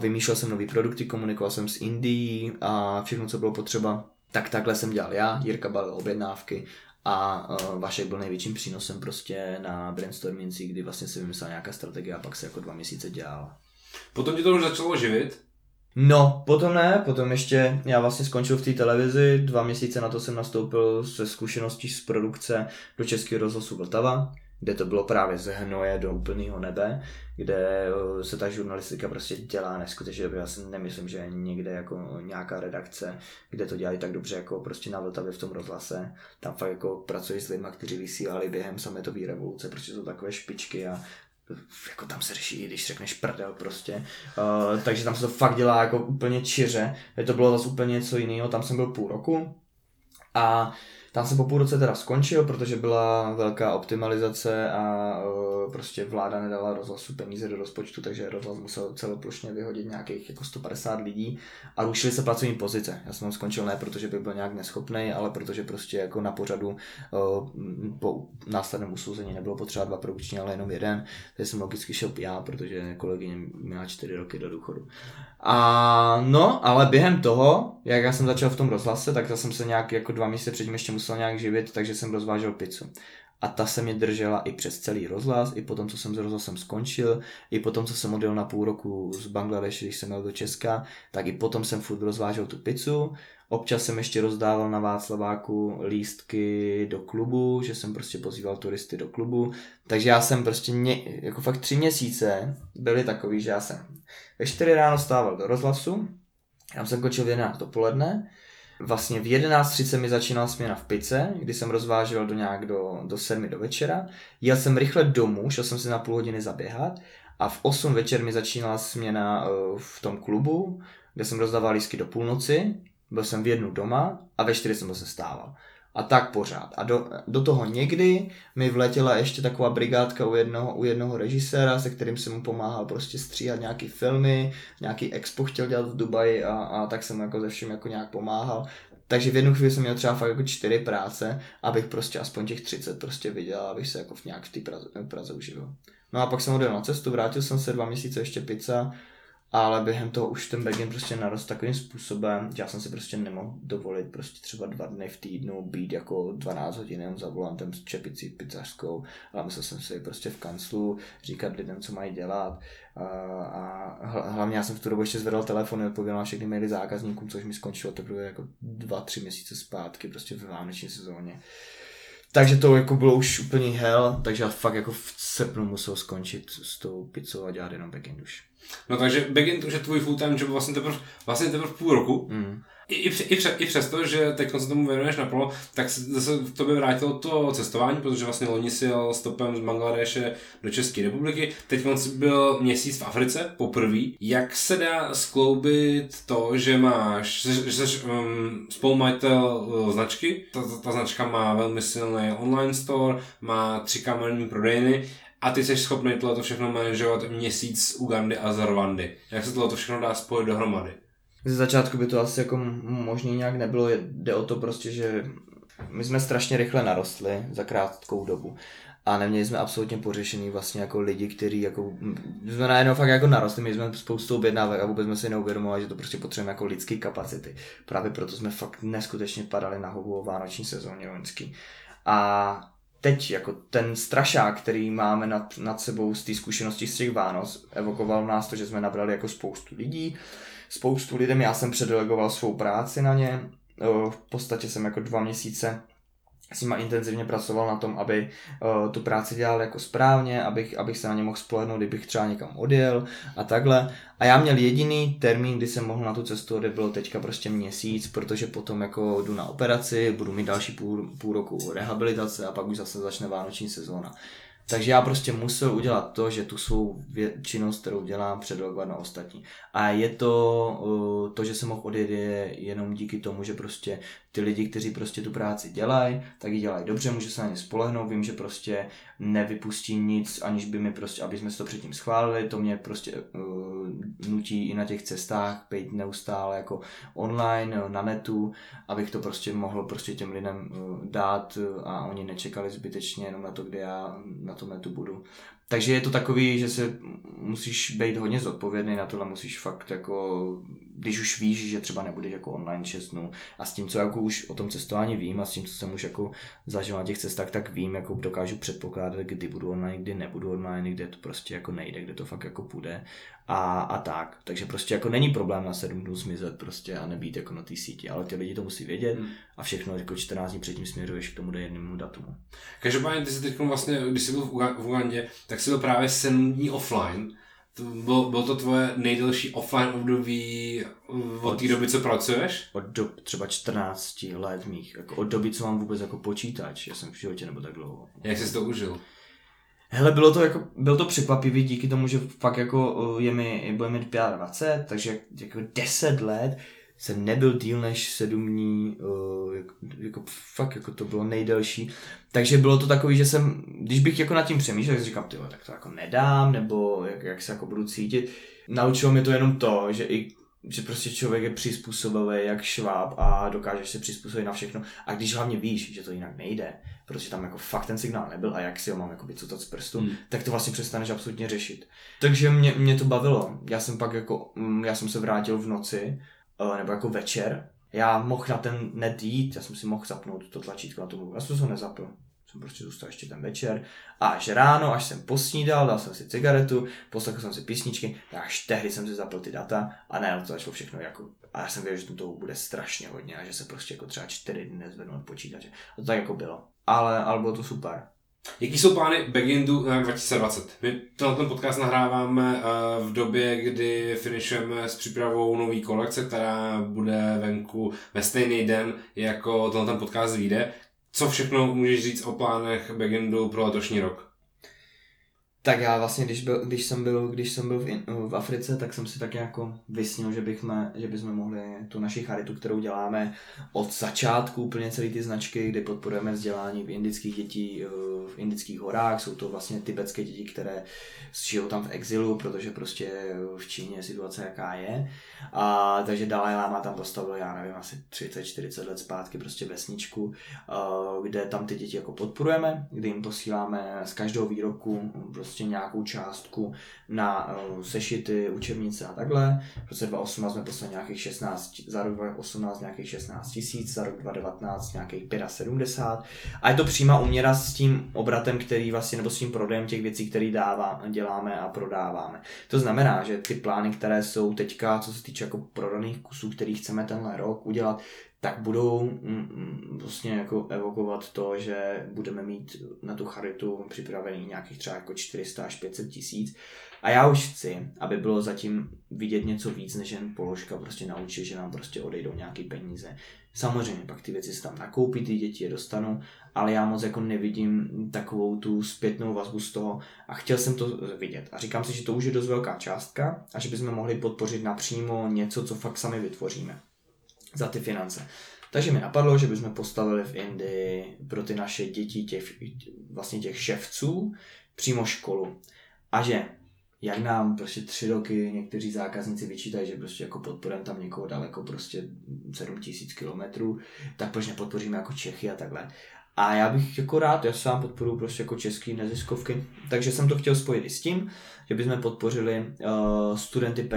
vymýšlel jsem nový produkty, komunikoval jsem s Indií a všechno, co bylo potřeba, tak takhle jsem dělal já, Jirka balil objednávky a Vašek byl největším přínosem prostě na brainstormingy, kdy vlastně se vymyslela nějaká strategie a pak se jako dva měsíce dělala. Potom ti to už začalo živit? No, potom ne, potom ještě já vlastně skončil v té televizi, dva měsíce na to jsem nastoupil se zkušeností z produkce do Českého rozhlasu Vltava, kde to bylo právě ze hnoje do úplného nebe, kde se ta žurnalistika prostě dělá neskutečně, já si nemyslím, že je někde jako nějaká redakce, kde to dělají tak dobře jako prostě na Vltavě v tom rozhlase, tam fakt jako pracují s lidmi, kteří vysílali během sametové revoluce, protože jsou takové špičky a jako tam se řeší, když řekneš prdel prostě, uh, takže tam se to fakt dělá jako úplně čiře, to bylo zase úplně něco jiného, tam jsem byl půl roku a tam jsem po půl roce teda skončil, protože byla velká optimalizace a uh, prostě vláda nedala rozhlasu peníze do rozpočtu, takže rozhlas musel celoplošně vyhodit nějakých jako sto padesát lidí a rušily se pracovní pozice. Já jsem tam skončil ne, protože by byl nějak neschopný, ale protože prostě jako na pořadu uh, po následném usouzení nebylo potřeba dva produkční, ale jenom jeden, takže jsem logicky šel já, protože kolegyně měla čtyři roky do důchodu. A no, ale během toho, jak já jsem začal v tom rozhlase, tak jsem se nějak jako dva měsíce předtím ještě musel nějak živit, takže jsem rozvážel pizzu. A ta se mě držela i přes celý rozhlas, i potom, co jsem s rozhlasem skončil, i potom, co jsem odjel na půl roku z Bangladeše, když jsem jel do Česka, tak i potom jsem furt rozvážel tu pizzu. Občas jsem ještě rozdával na Václaváku lístky do klubu, že jsem prostě pozýval turisty do klubu. Takže já jsem prostě, ně, jako fakt tři měsíce byly takový, že já jsem ve čtyři ráno stával do rozhlasu, já jsem končil v jedenáct dopoledne. Vlastně v jedenáct třicet mi začínala směna v pice, kdy jsem rozvážel do nějak do, do sedmi do večera. Jel jsem rychle domů, šel jsem si na půl hodiny zaběhat a v osm večer mi začínala směna v tom klubu, kde jsem rozdával lístky do půlnoci, byl jsem v jednu doma a ve čtyři jsem se stával. A tak pořád. A do, do toho někdy mi vletěla ještě taková brigádka u jednoho, u jednoho režiséra, se kterým jsem mu pomáhal prostě stříhat nějaký filmy, nějaký expo chtěl dělat v Dubaji a, a tak jsem jako ze všem jako nějak pomáhal. Takže v jednu chvíli jsem měl třeba fakt jako čtyři práce, abych prostě aspoň těch třicet prostě vydělal, abych se jako v nějak v té Praze, Praze uživil. No a pak jsem odjel na cestu, vrátil jsem se dva měsíce ještě pizza, ale během toho už ten Begint prostě narostl takovým způsobem, že já jsem si prostě nemohl dovolit prostě třeba dva dny v týdnu být jako dvanáct hodin jenom za volantem s čepicí pizzařskou, ale musel jsem si prostě v kanclu říkat lidem, co mají dělat. A hlavně já jsem v tu dobu ještě zvedal telefon a odpověděl na všechny maily zákazníkům, což mi skončilo teprve jako dva, tři měsíce zpátky prostě v vánoční sezóně. Takže to jako bylo už úplně hell, takže já fakt jako v srpnu musel skončit s tou pizzou a dělat jenom Begint už. No takže Begint už je tvůj full-time job vlastně teprve vlastně teprve půl roku. Mm. I, i, i, pře, I přesto, že teď se tomu věnuješ naplno, tak se zase v tobě vrátilo to cestování, protože vlastně loni si jel stopem z Bangladeše do České republiky. Teď on si byl měsíc v Africe poprvé. Jak se dá skloubit to, že máš, že jsi um, spolumajitel značky, ta, ta, ta značka má velmi silný online store, má tři kamerní prodejny, a ty jsi schopný tohleto všechno manažovat měsíc z Ugandy a z Rwandy. Jak se tohleto všechno dá spojit dohromady? Ze začátku by to asi jako možný nějak nebylo. Jde o to prostě, že my jsme strašně rychle narostli za krátkou dobu. A neměli jsme absolutně pořešený vlastně jako lidi, kteří jako jsme najednou fakt jako narostli, my jsme spoustu objednávek a vůbec jsme si neuvědomovali, že to prostě potřebujeme jako lidský kapacity. Právě proto jsme fakt neskutečně padali na hubu o vánoční sezóně loňský. A teď jako ten strašák, který máme nad, nad sebou z té zkušenosti z těch Vánoc, evokoval nás to, že jsme nabrali jako spoustu lidí, spoustu lidem, já jsem předelegoval svou práci na ně, v podstatě jsem jako dva měsíce s nima intenzivně pracoval na tom, aby uh, tu práci dělal jako správně, abych, abych se na ně mohl spolehnout, kdybych třeba někam odjel a takhle. A já měl jediný termín, kdy jsem mohl na tu cestu, kde bylo teďka prostě měsíc, protože potom jako jdu na operaci, budu mít další půl, půl roku rehabilitace a pak už zase začne vánoční sezóna. Takže já prostě musel udělat to, že tu svou činnost, kterou dělám, předelovat na ostatní. A je to, to, že jsem mohl odjet, je jenom díky tomu, že prostě ty lidi, kteří prostě tu práci dělají, tak ji dělají dobře, můžu se na ně spolehnout, vím, že prostě nevypustí nic, aniž by mi prostě, aby jsme to předtím schválili, to mě prostě uh, nutí i na těch cestách, být neustále jako online, na netu, abych to prostě mohl prostě těm lidem uh, dát a oni nečekali zbytečně jenom na to, kde já na tom netu budu. Takže je to takový, že se musíš být hodně zodpovědný na tohle, musíš fakt jako, když už víš, že třeba nebudeš jako online šest dnů a s tím, co jako už o tom cestování vím a s tím, co jsem už jako zažil na těch cestách, tak vím, jako dokážu předpokládat, kdy budu online, kdy nebudu online, kde to prostě jako nejde, kde to fakt jako půjde a, a tak. Takže prostě jako není problém na sedm dnů smizet prostě a nebýt jako na té síti, ale ty lidi to musí vědět a všechno jako čtrnáct dní předtím směruješ k tomu jednému datumu. Každopádně ty se teď vlastně, když jsi byl v Ugandě, tak jsi byl právě sedm dní offline. To bylo, bylo to tvoje nejdelší offline období od, od té doby, co pracuješ? Od dob třeba čtrnácti let mých, jako od doby, co mám vůbec jako počítač, já jsem v životě nebo tak dlouho. Jak jsi to užil? Hele, bylo to jako, bylo to překvapivý díky tomu, že fakt jako je mi, bude mi dvacet pět, takže jako deset let jsem nebyl díl než sedm dní, jako, jako fakt jako to bylo nejdelší. Takže bylo to takový, že jsem, když bych jako nad tím přemýšlel, tak říkám, tyhle, tak to jako nedám, nebo jak, jak se jako budu cítit. Naučilo mě to jenom to, že i že prostě člověk je přizpůsobivý jak šváb a dokážeš se přizpůsobit na všechno. A když hlavně víš, že to jinak nejde, protože tam jako fakt ten signál nebyl a jak si ho mám jako vycutat z prstu, hmm. tak to vlastně přestaneš absolutně řešit. Takže mě, mě to bavilo. Já jsem pak jako, já jsem se vrátil v noci, nebo jako večer, já mohl na ten net jít, já jsem si mohl zapnout to tlačítko na tomu, já jsem se nezapnul, jsem prostě zůstal ještě ten večer a až ráno, až jsem posnídal, dal jsem si cigaretu, poslechl jsem si písničky, až tehdy jsem si zapnul ty data a ne, to začalo všechno jako, a já jsem věděl, že toho bude strašně hodně a že se prostě jako třeba čtyři dny nezvednu od počítače, a to tak jako bylo, ale, ale bylo to super. Jaký jsou plány Begintu na dva tisíce dvacet? My tenhle ten podcast nahráváme v době, kdy finišujeme s přípravou nový kolekce, která bude venku ve stejný den, jako tenhle ten podcast vyjde. Co všechno můžeš říct o plánech Begintu pro letošní rok? Tak já vlastně, když, byl, když jsem byl, když jsem byl v, in, v Africe, tak jsem si tak jako vysnil, že bychom, že bychom mohli tu naši charitu, kterou děláme od začátku, úplně celý ty značky, kdy podporujeme vzdělání v indických dětí, v indických horách, jsou to vlastně tibetské děti, které žijou tam v exilu, protože prostě v Číně je situace jaká je. A takže Dalai Lama tam postavil, já nevím, asi třicet čtyřicet let zpátky prostě vesničku, kde tam ty děti jako podporujeme, kde jim posíláme z každého výroku prostě nějakou částku na uh, sešity, učebnice a takhle. V roce dvacet osmnáct jsme poslali nějakých šestnáct, za rok dvacet osmnáct nějakých šestnáct tisíc, za rok dvacet devatenáct nějakých sedmdesát pět. A je to přímá úměra s tím obratem, který vlastně, nebo s tím prodejem těch věcí, které dává, děláme a prodáváme. To znamená, že ty plány, které jsou teďka, co se týče jako prodaných kusů, který chceme tenhle rok udělat, tak budou vlastně jako evokovat to, že budeme mít na tu charitu připravený nějakých třeba jako čtyři sta až pět set tisíc. A já už chci, aby bylo zatím vidět něco víc, než jen položka prostě na účtu, že nám prostě odejdou nějaký peníze. Samozřejmě pak ty věci se tam nakoupí, ty děti je dostanou, ale já moc jako nevidím takovou tu zpětnou vazbu z toho a chtěl jsem to vidět. A říkám si, že to už je dost velká částka a že bychom mohli podpořit napřímo něco, co fakt sami vytvoříme za ty finance. Takže mi napadlo, že bychom postavili v Indii pro ty naše děti, těch, vlastně těch ševců, přímo školu. A že jak nám prostě tři roky někteří zákazníci vyčítají, že prostě jako podporujeme tam někoho daleko prostě sedm tisíc kilometrů, tak proč nepodpoříme jako Čechy a takhle. A já bych jako rád, já sám podporuji prostě jako český neziskovky, takže jsem to chtěl spojit i s tím, že bychom podpořili uh, studenty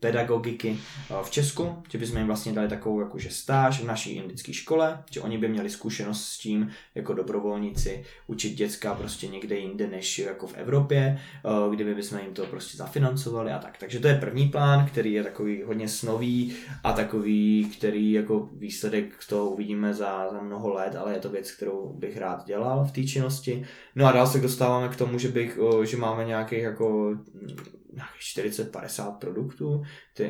pedagogiky uh, v Česku, že bychom jim vlastně dali takovou jakože stáž v naší indické škole, že oni by měli zkušenost s tím jako dobrovolníci učit děcka prostě někde jinde než jako v Evropě, uh, kdyby bychom jim to prostě zafinancovali a tak. Takže to je první plán, který je takový hodně snový a takový, který jako výsledek toho uvidíme za, za mnoho let, ale je to věc, kterou bych rád dělal v té činnosti. No a dál se dostáváme k tomu, že, bych, že máme nějakých jako čtyřicet padesát produktů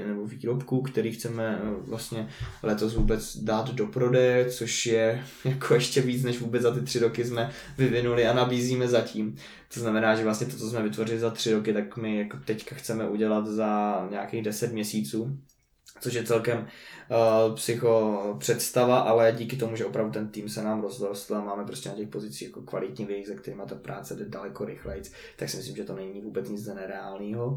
nebo výrobků, který chceme vlastně letos vůbec dát do prodeje, což je jako ještě víc, než vůbec za ty tři roky jsme vyvinuli a nabízíme zatím. To znamená, že vlastně to, co jsme vytvořili za tři roky, tak my jako teďka chceme udělat za nějakých deset měsíců. Což je celkem uh, psycho představa, ale díky tomu, že opravdu ten tým se nám rozrostl a máme prostě na těch pozicích jako kvalitní lidi, za kterýma ta práce jde daleko rychlejc, tak si myslím, že to není vůbec nic nereálného.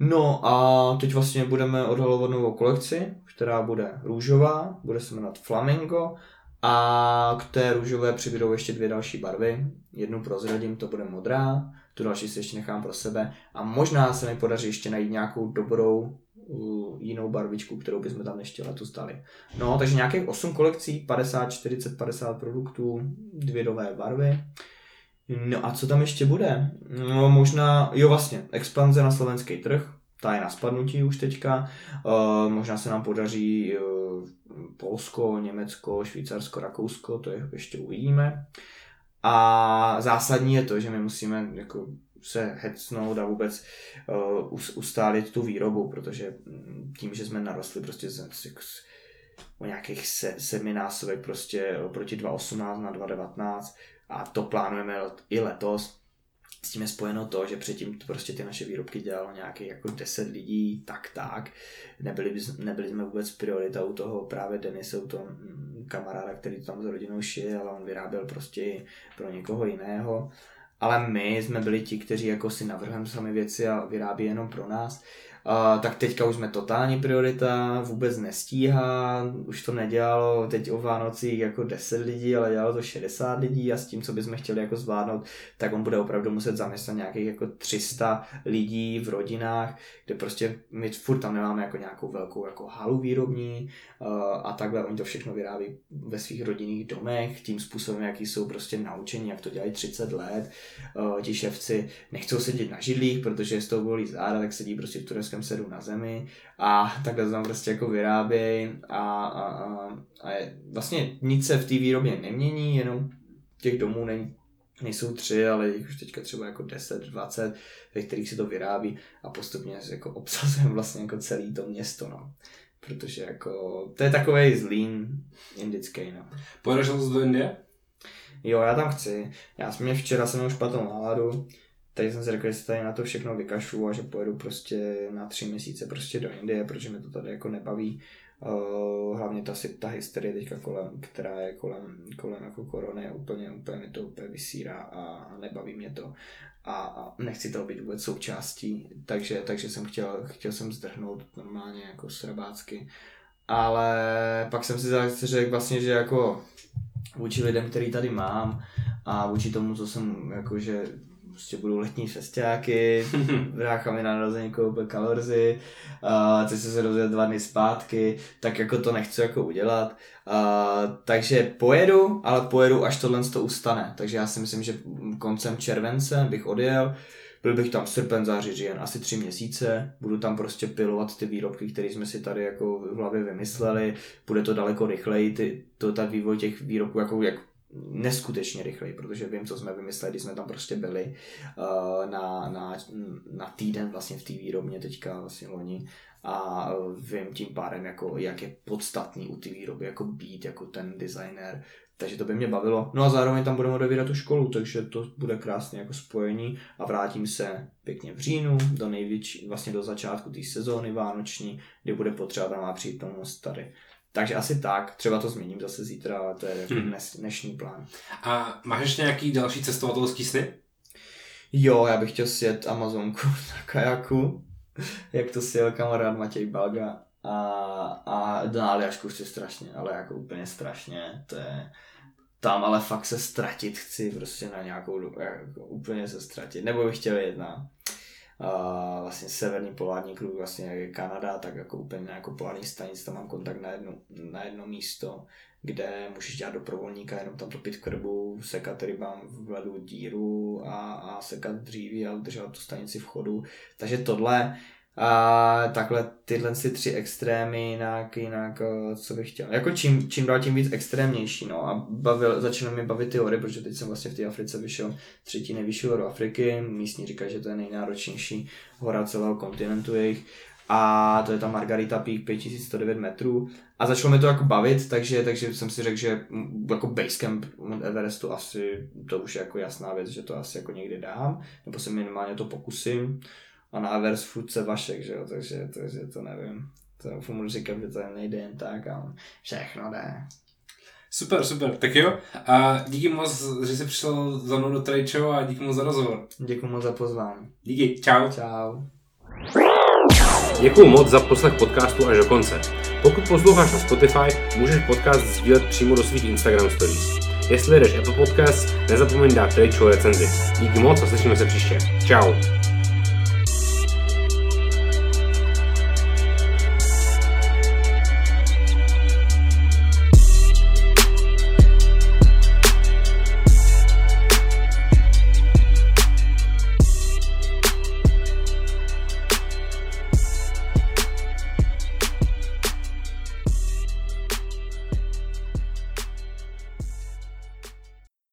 No a teď vlastně budeme odhalovat novou kolekci, která bude růžová, bude se jmenovat Flamingo a k té růžové přibydou ještě dvě další barvy. Jednu prozradím, to bude modrá, tu další si ještě nechám pro sebe a možná se mi podaří ještě najít nějakou dobrou jinou barvičku, kterou bychom tam ještě letos dali. No, takže nějakých osm kolekcí, padesát, čtyřicet, padesát produktů, dvě nové barvy. No a co tam ještě bude? No možná, jo vlastně, expanze na slovenský trh, ta je na spadnutí už teďka, uh, možná se nám podaří uh, Polsko, Německo, Švýcarsko, Rakousko, to je, ještě uvidíme. A zásadní je to, že my musíme jako se hecnout a vůbec uh, ustálit tu výrobu, protože tím, že jsme narostli prostě z, z, z, o nějakých se, seminásobek prostě proti dva tisíce osmnáct na dva tisíce devatenáct a to plánujeme let, i letos. S tím je spojeno to, že předtím prostě ty naše výrobky dělalo nějakých jako deset lidí, tak tak. Nebyli, by, nebyli jsme vůbec priorita u toho právě Denise, u toho kamaráda, který tam s rodinou šil, ale on vyráběl prostě pro někoho jiného. Ale my jsme byli ti, kteří jako si navrhujeme sami věci a vyrábí jenom pro nás. Uh, tak teďka už jsme totální priorita, vůbec nestíhá, už to nedělalo teď o Vánocích jako deset lidí, ale dělalo to šedesát lidí a s tím, co bychom chtěli jako zvládnout, tak on bude opravdu muset zaměstnat nějakých jako tři sta lidí v rodinách, kde prostě my furt tam nemáme jako nějakou velkou jako halu výrobní uh, a takhle oni to všechno vyrábí ve svých rodinných domech, tím způsobem, jaký jsou prostě naučení, jak to dělají třicet let. Uh, ti šéfci nechcou sedět na židlích, protože z toho bolí záda, tak sedí prostě v tureckém sedu na zemi a takhle tam prostě jako vyrábějí a, a, a, a je, vlastně nic se v té výrobě nemění, jenom těch domů není, nejsou tři, ale jich už teďka třeba jako deset, dvacet, ve kterých se to vyrábí a postupně jako obsazujeme vlastně jako celé to město, no. Protože jako to je takovej zlín indický, no. Pojedeš to do Indie? Jo, já tam chci. Já jsem mě včera se mnou špatnou náladu, takže jsem si řekl, že se tady na to všechno vykašu a že pojedu prostě na tři měsíce prostě do Indie, protože mi to tady jako nebaví. Uh, hlavně ta, ta hysterie teďka kolem, která je kolem, kolem jako korony, úplně, úplně mi to úplně vysírá a nebaví mě to. A, a nechci toho být vůbec součástí, takže, takže jsem chtěl, chtěl jsem zdrhnout normálně jako srabácky. Ale pak jsem si zase řekl vlastně, že jako vůči lidem, který tady mám a vůči tomu, co jsem, jakože prostě budou letní festiáky, brácha mi na narození koupil kalorzy, uh, chci se rozjet dva dny zpátky, tak jako to nechci jako udělat. Uh, takže pojedu, ale pojedu, až tohle to ustane. Takže já si myslím, že koncem července bych odjel, byl bych tam srpen, září, říjen, asi tři měsíce, budu tam prostě pilovat ty výrobky, které jsme si tady jako v hlavě vymysleli, bude to daleko rychleji, ty, to, ta vývoj těch výrobků jako, jako neskutečně rychleji, protože vím, co jsme vymysleli, když jsme tam prostě byli uh, na, na, na týden vlastně v té výrobně teďka vlastně loni a vím tím pádem, jako, jak je podstatný u té výroby jako být jako ten designer. Takže to by mě bavilo. No a zároveň tam budeme odevírat tu školu, takže to bude krásně jako spojení a vrátím se pěkně v říjnu, do největší, vlastně do začátku té sezóny vánoční, kdy bude potřeba tam má přítomnost tady. Takže asi tak, třeba to změním zase zítra, ale to je jako hmm. dnes, dnešní plán. A máš ještě nějaký další cestovatelský sny? Jo, já bych chtěl sjet Amazonku na kajaku, jak to sjel kamarád Matěj Balga. A, a na Aljašku chci strašně, ale jako úplně strašně, to je tam, ale fakt se ztratit chci prostě na nějakou dobu, jako úplně se ztratit, nebo bych chtěl jet na uh, vlastně severní polární kruh, vlastně jak je Kanada, tak jako úplně na jako polární stanici, tam mám kontakt na jedno, na jedno místo, kde můžeš dělat doprovolníka, jenom tam topit krbu, sekat rybám v ledu díru a, a sekat dříví a udržovat tu stanici v chodu, takže tohle A takhle tyhle si tři extrémy jinak, jinak co bych chtěl. Jako čím, čím dál tím víc extrémnější, no a bavil, začalo mě bavit ty hory, protože teď jsem vlastně v té Africe vyšel třetí nejvyšší horu Afriky, místní říkají, že to je nejnáročnější hora celého kontinentu jejich. A to je ta Margarita Peak pět tisíc sto devět metrů a začalo mi to jako bavit, takže, takže jsem si řekl, že jako basecamp Everestu asi to už je jako jasná věc, že to asi jako někdy dám, nebo se minimálně to pokusím. A na Everest fůdce Vašek, že jo, takže, takže to nevím. To mu říkám, že to nejde jen tak, ale všechno jde. Super, super, tak jo. A díky moc, že jsi přišel za mnou do Trejčou a díky moc za rozhovor. Děkuji moc za pozvání. Díky, čau. Čau. Děkuji moc za poslech podcastu až do konce. Pokud posloucháš na Spotify, můžeš podcast sdílet přímo do svých Instagram stories. Jestli jdeš Apple Podcast, nezapomeň dát Trejčou recenzi. Díky moc a slyšíme se příště. Čau.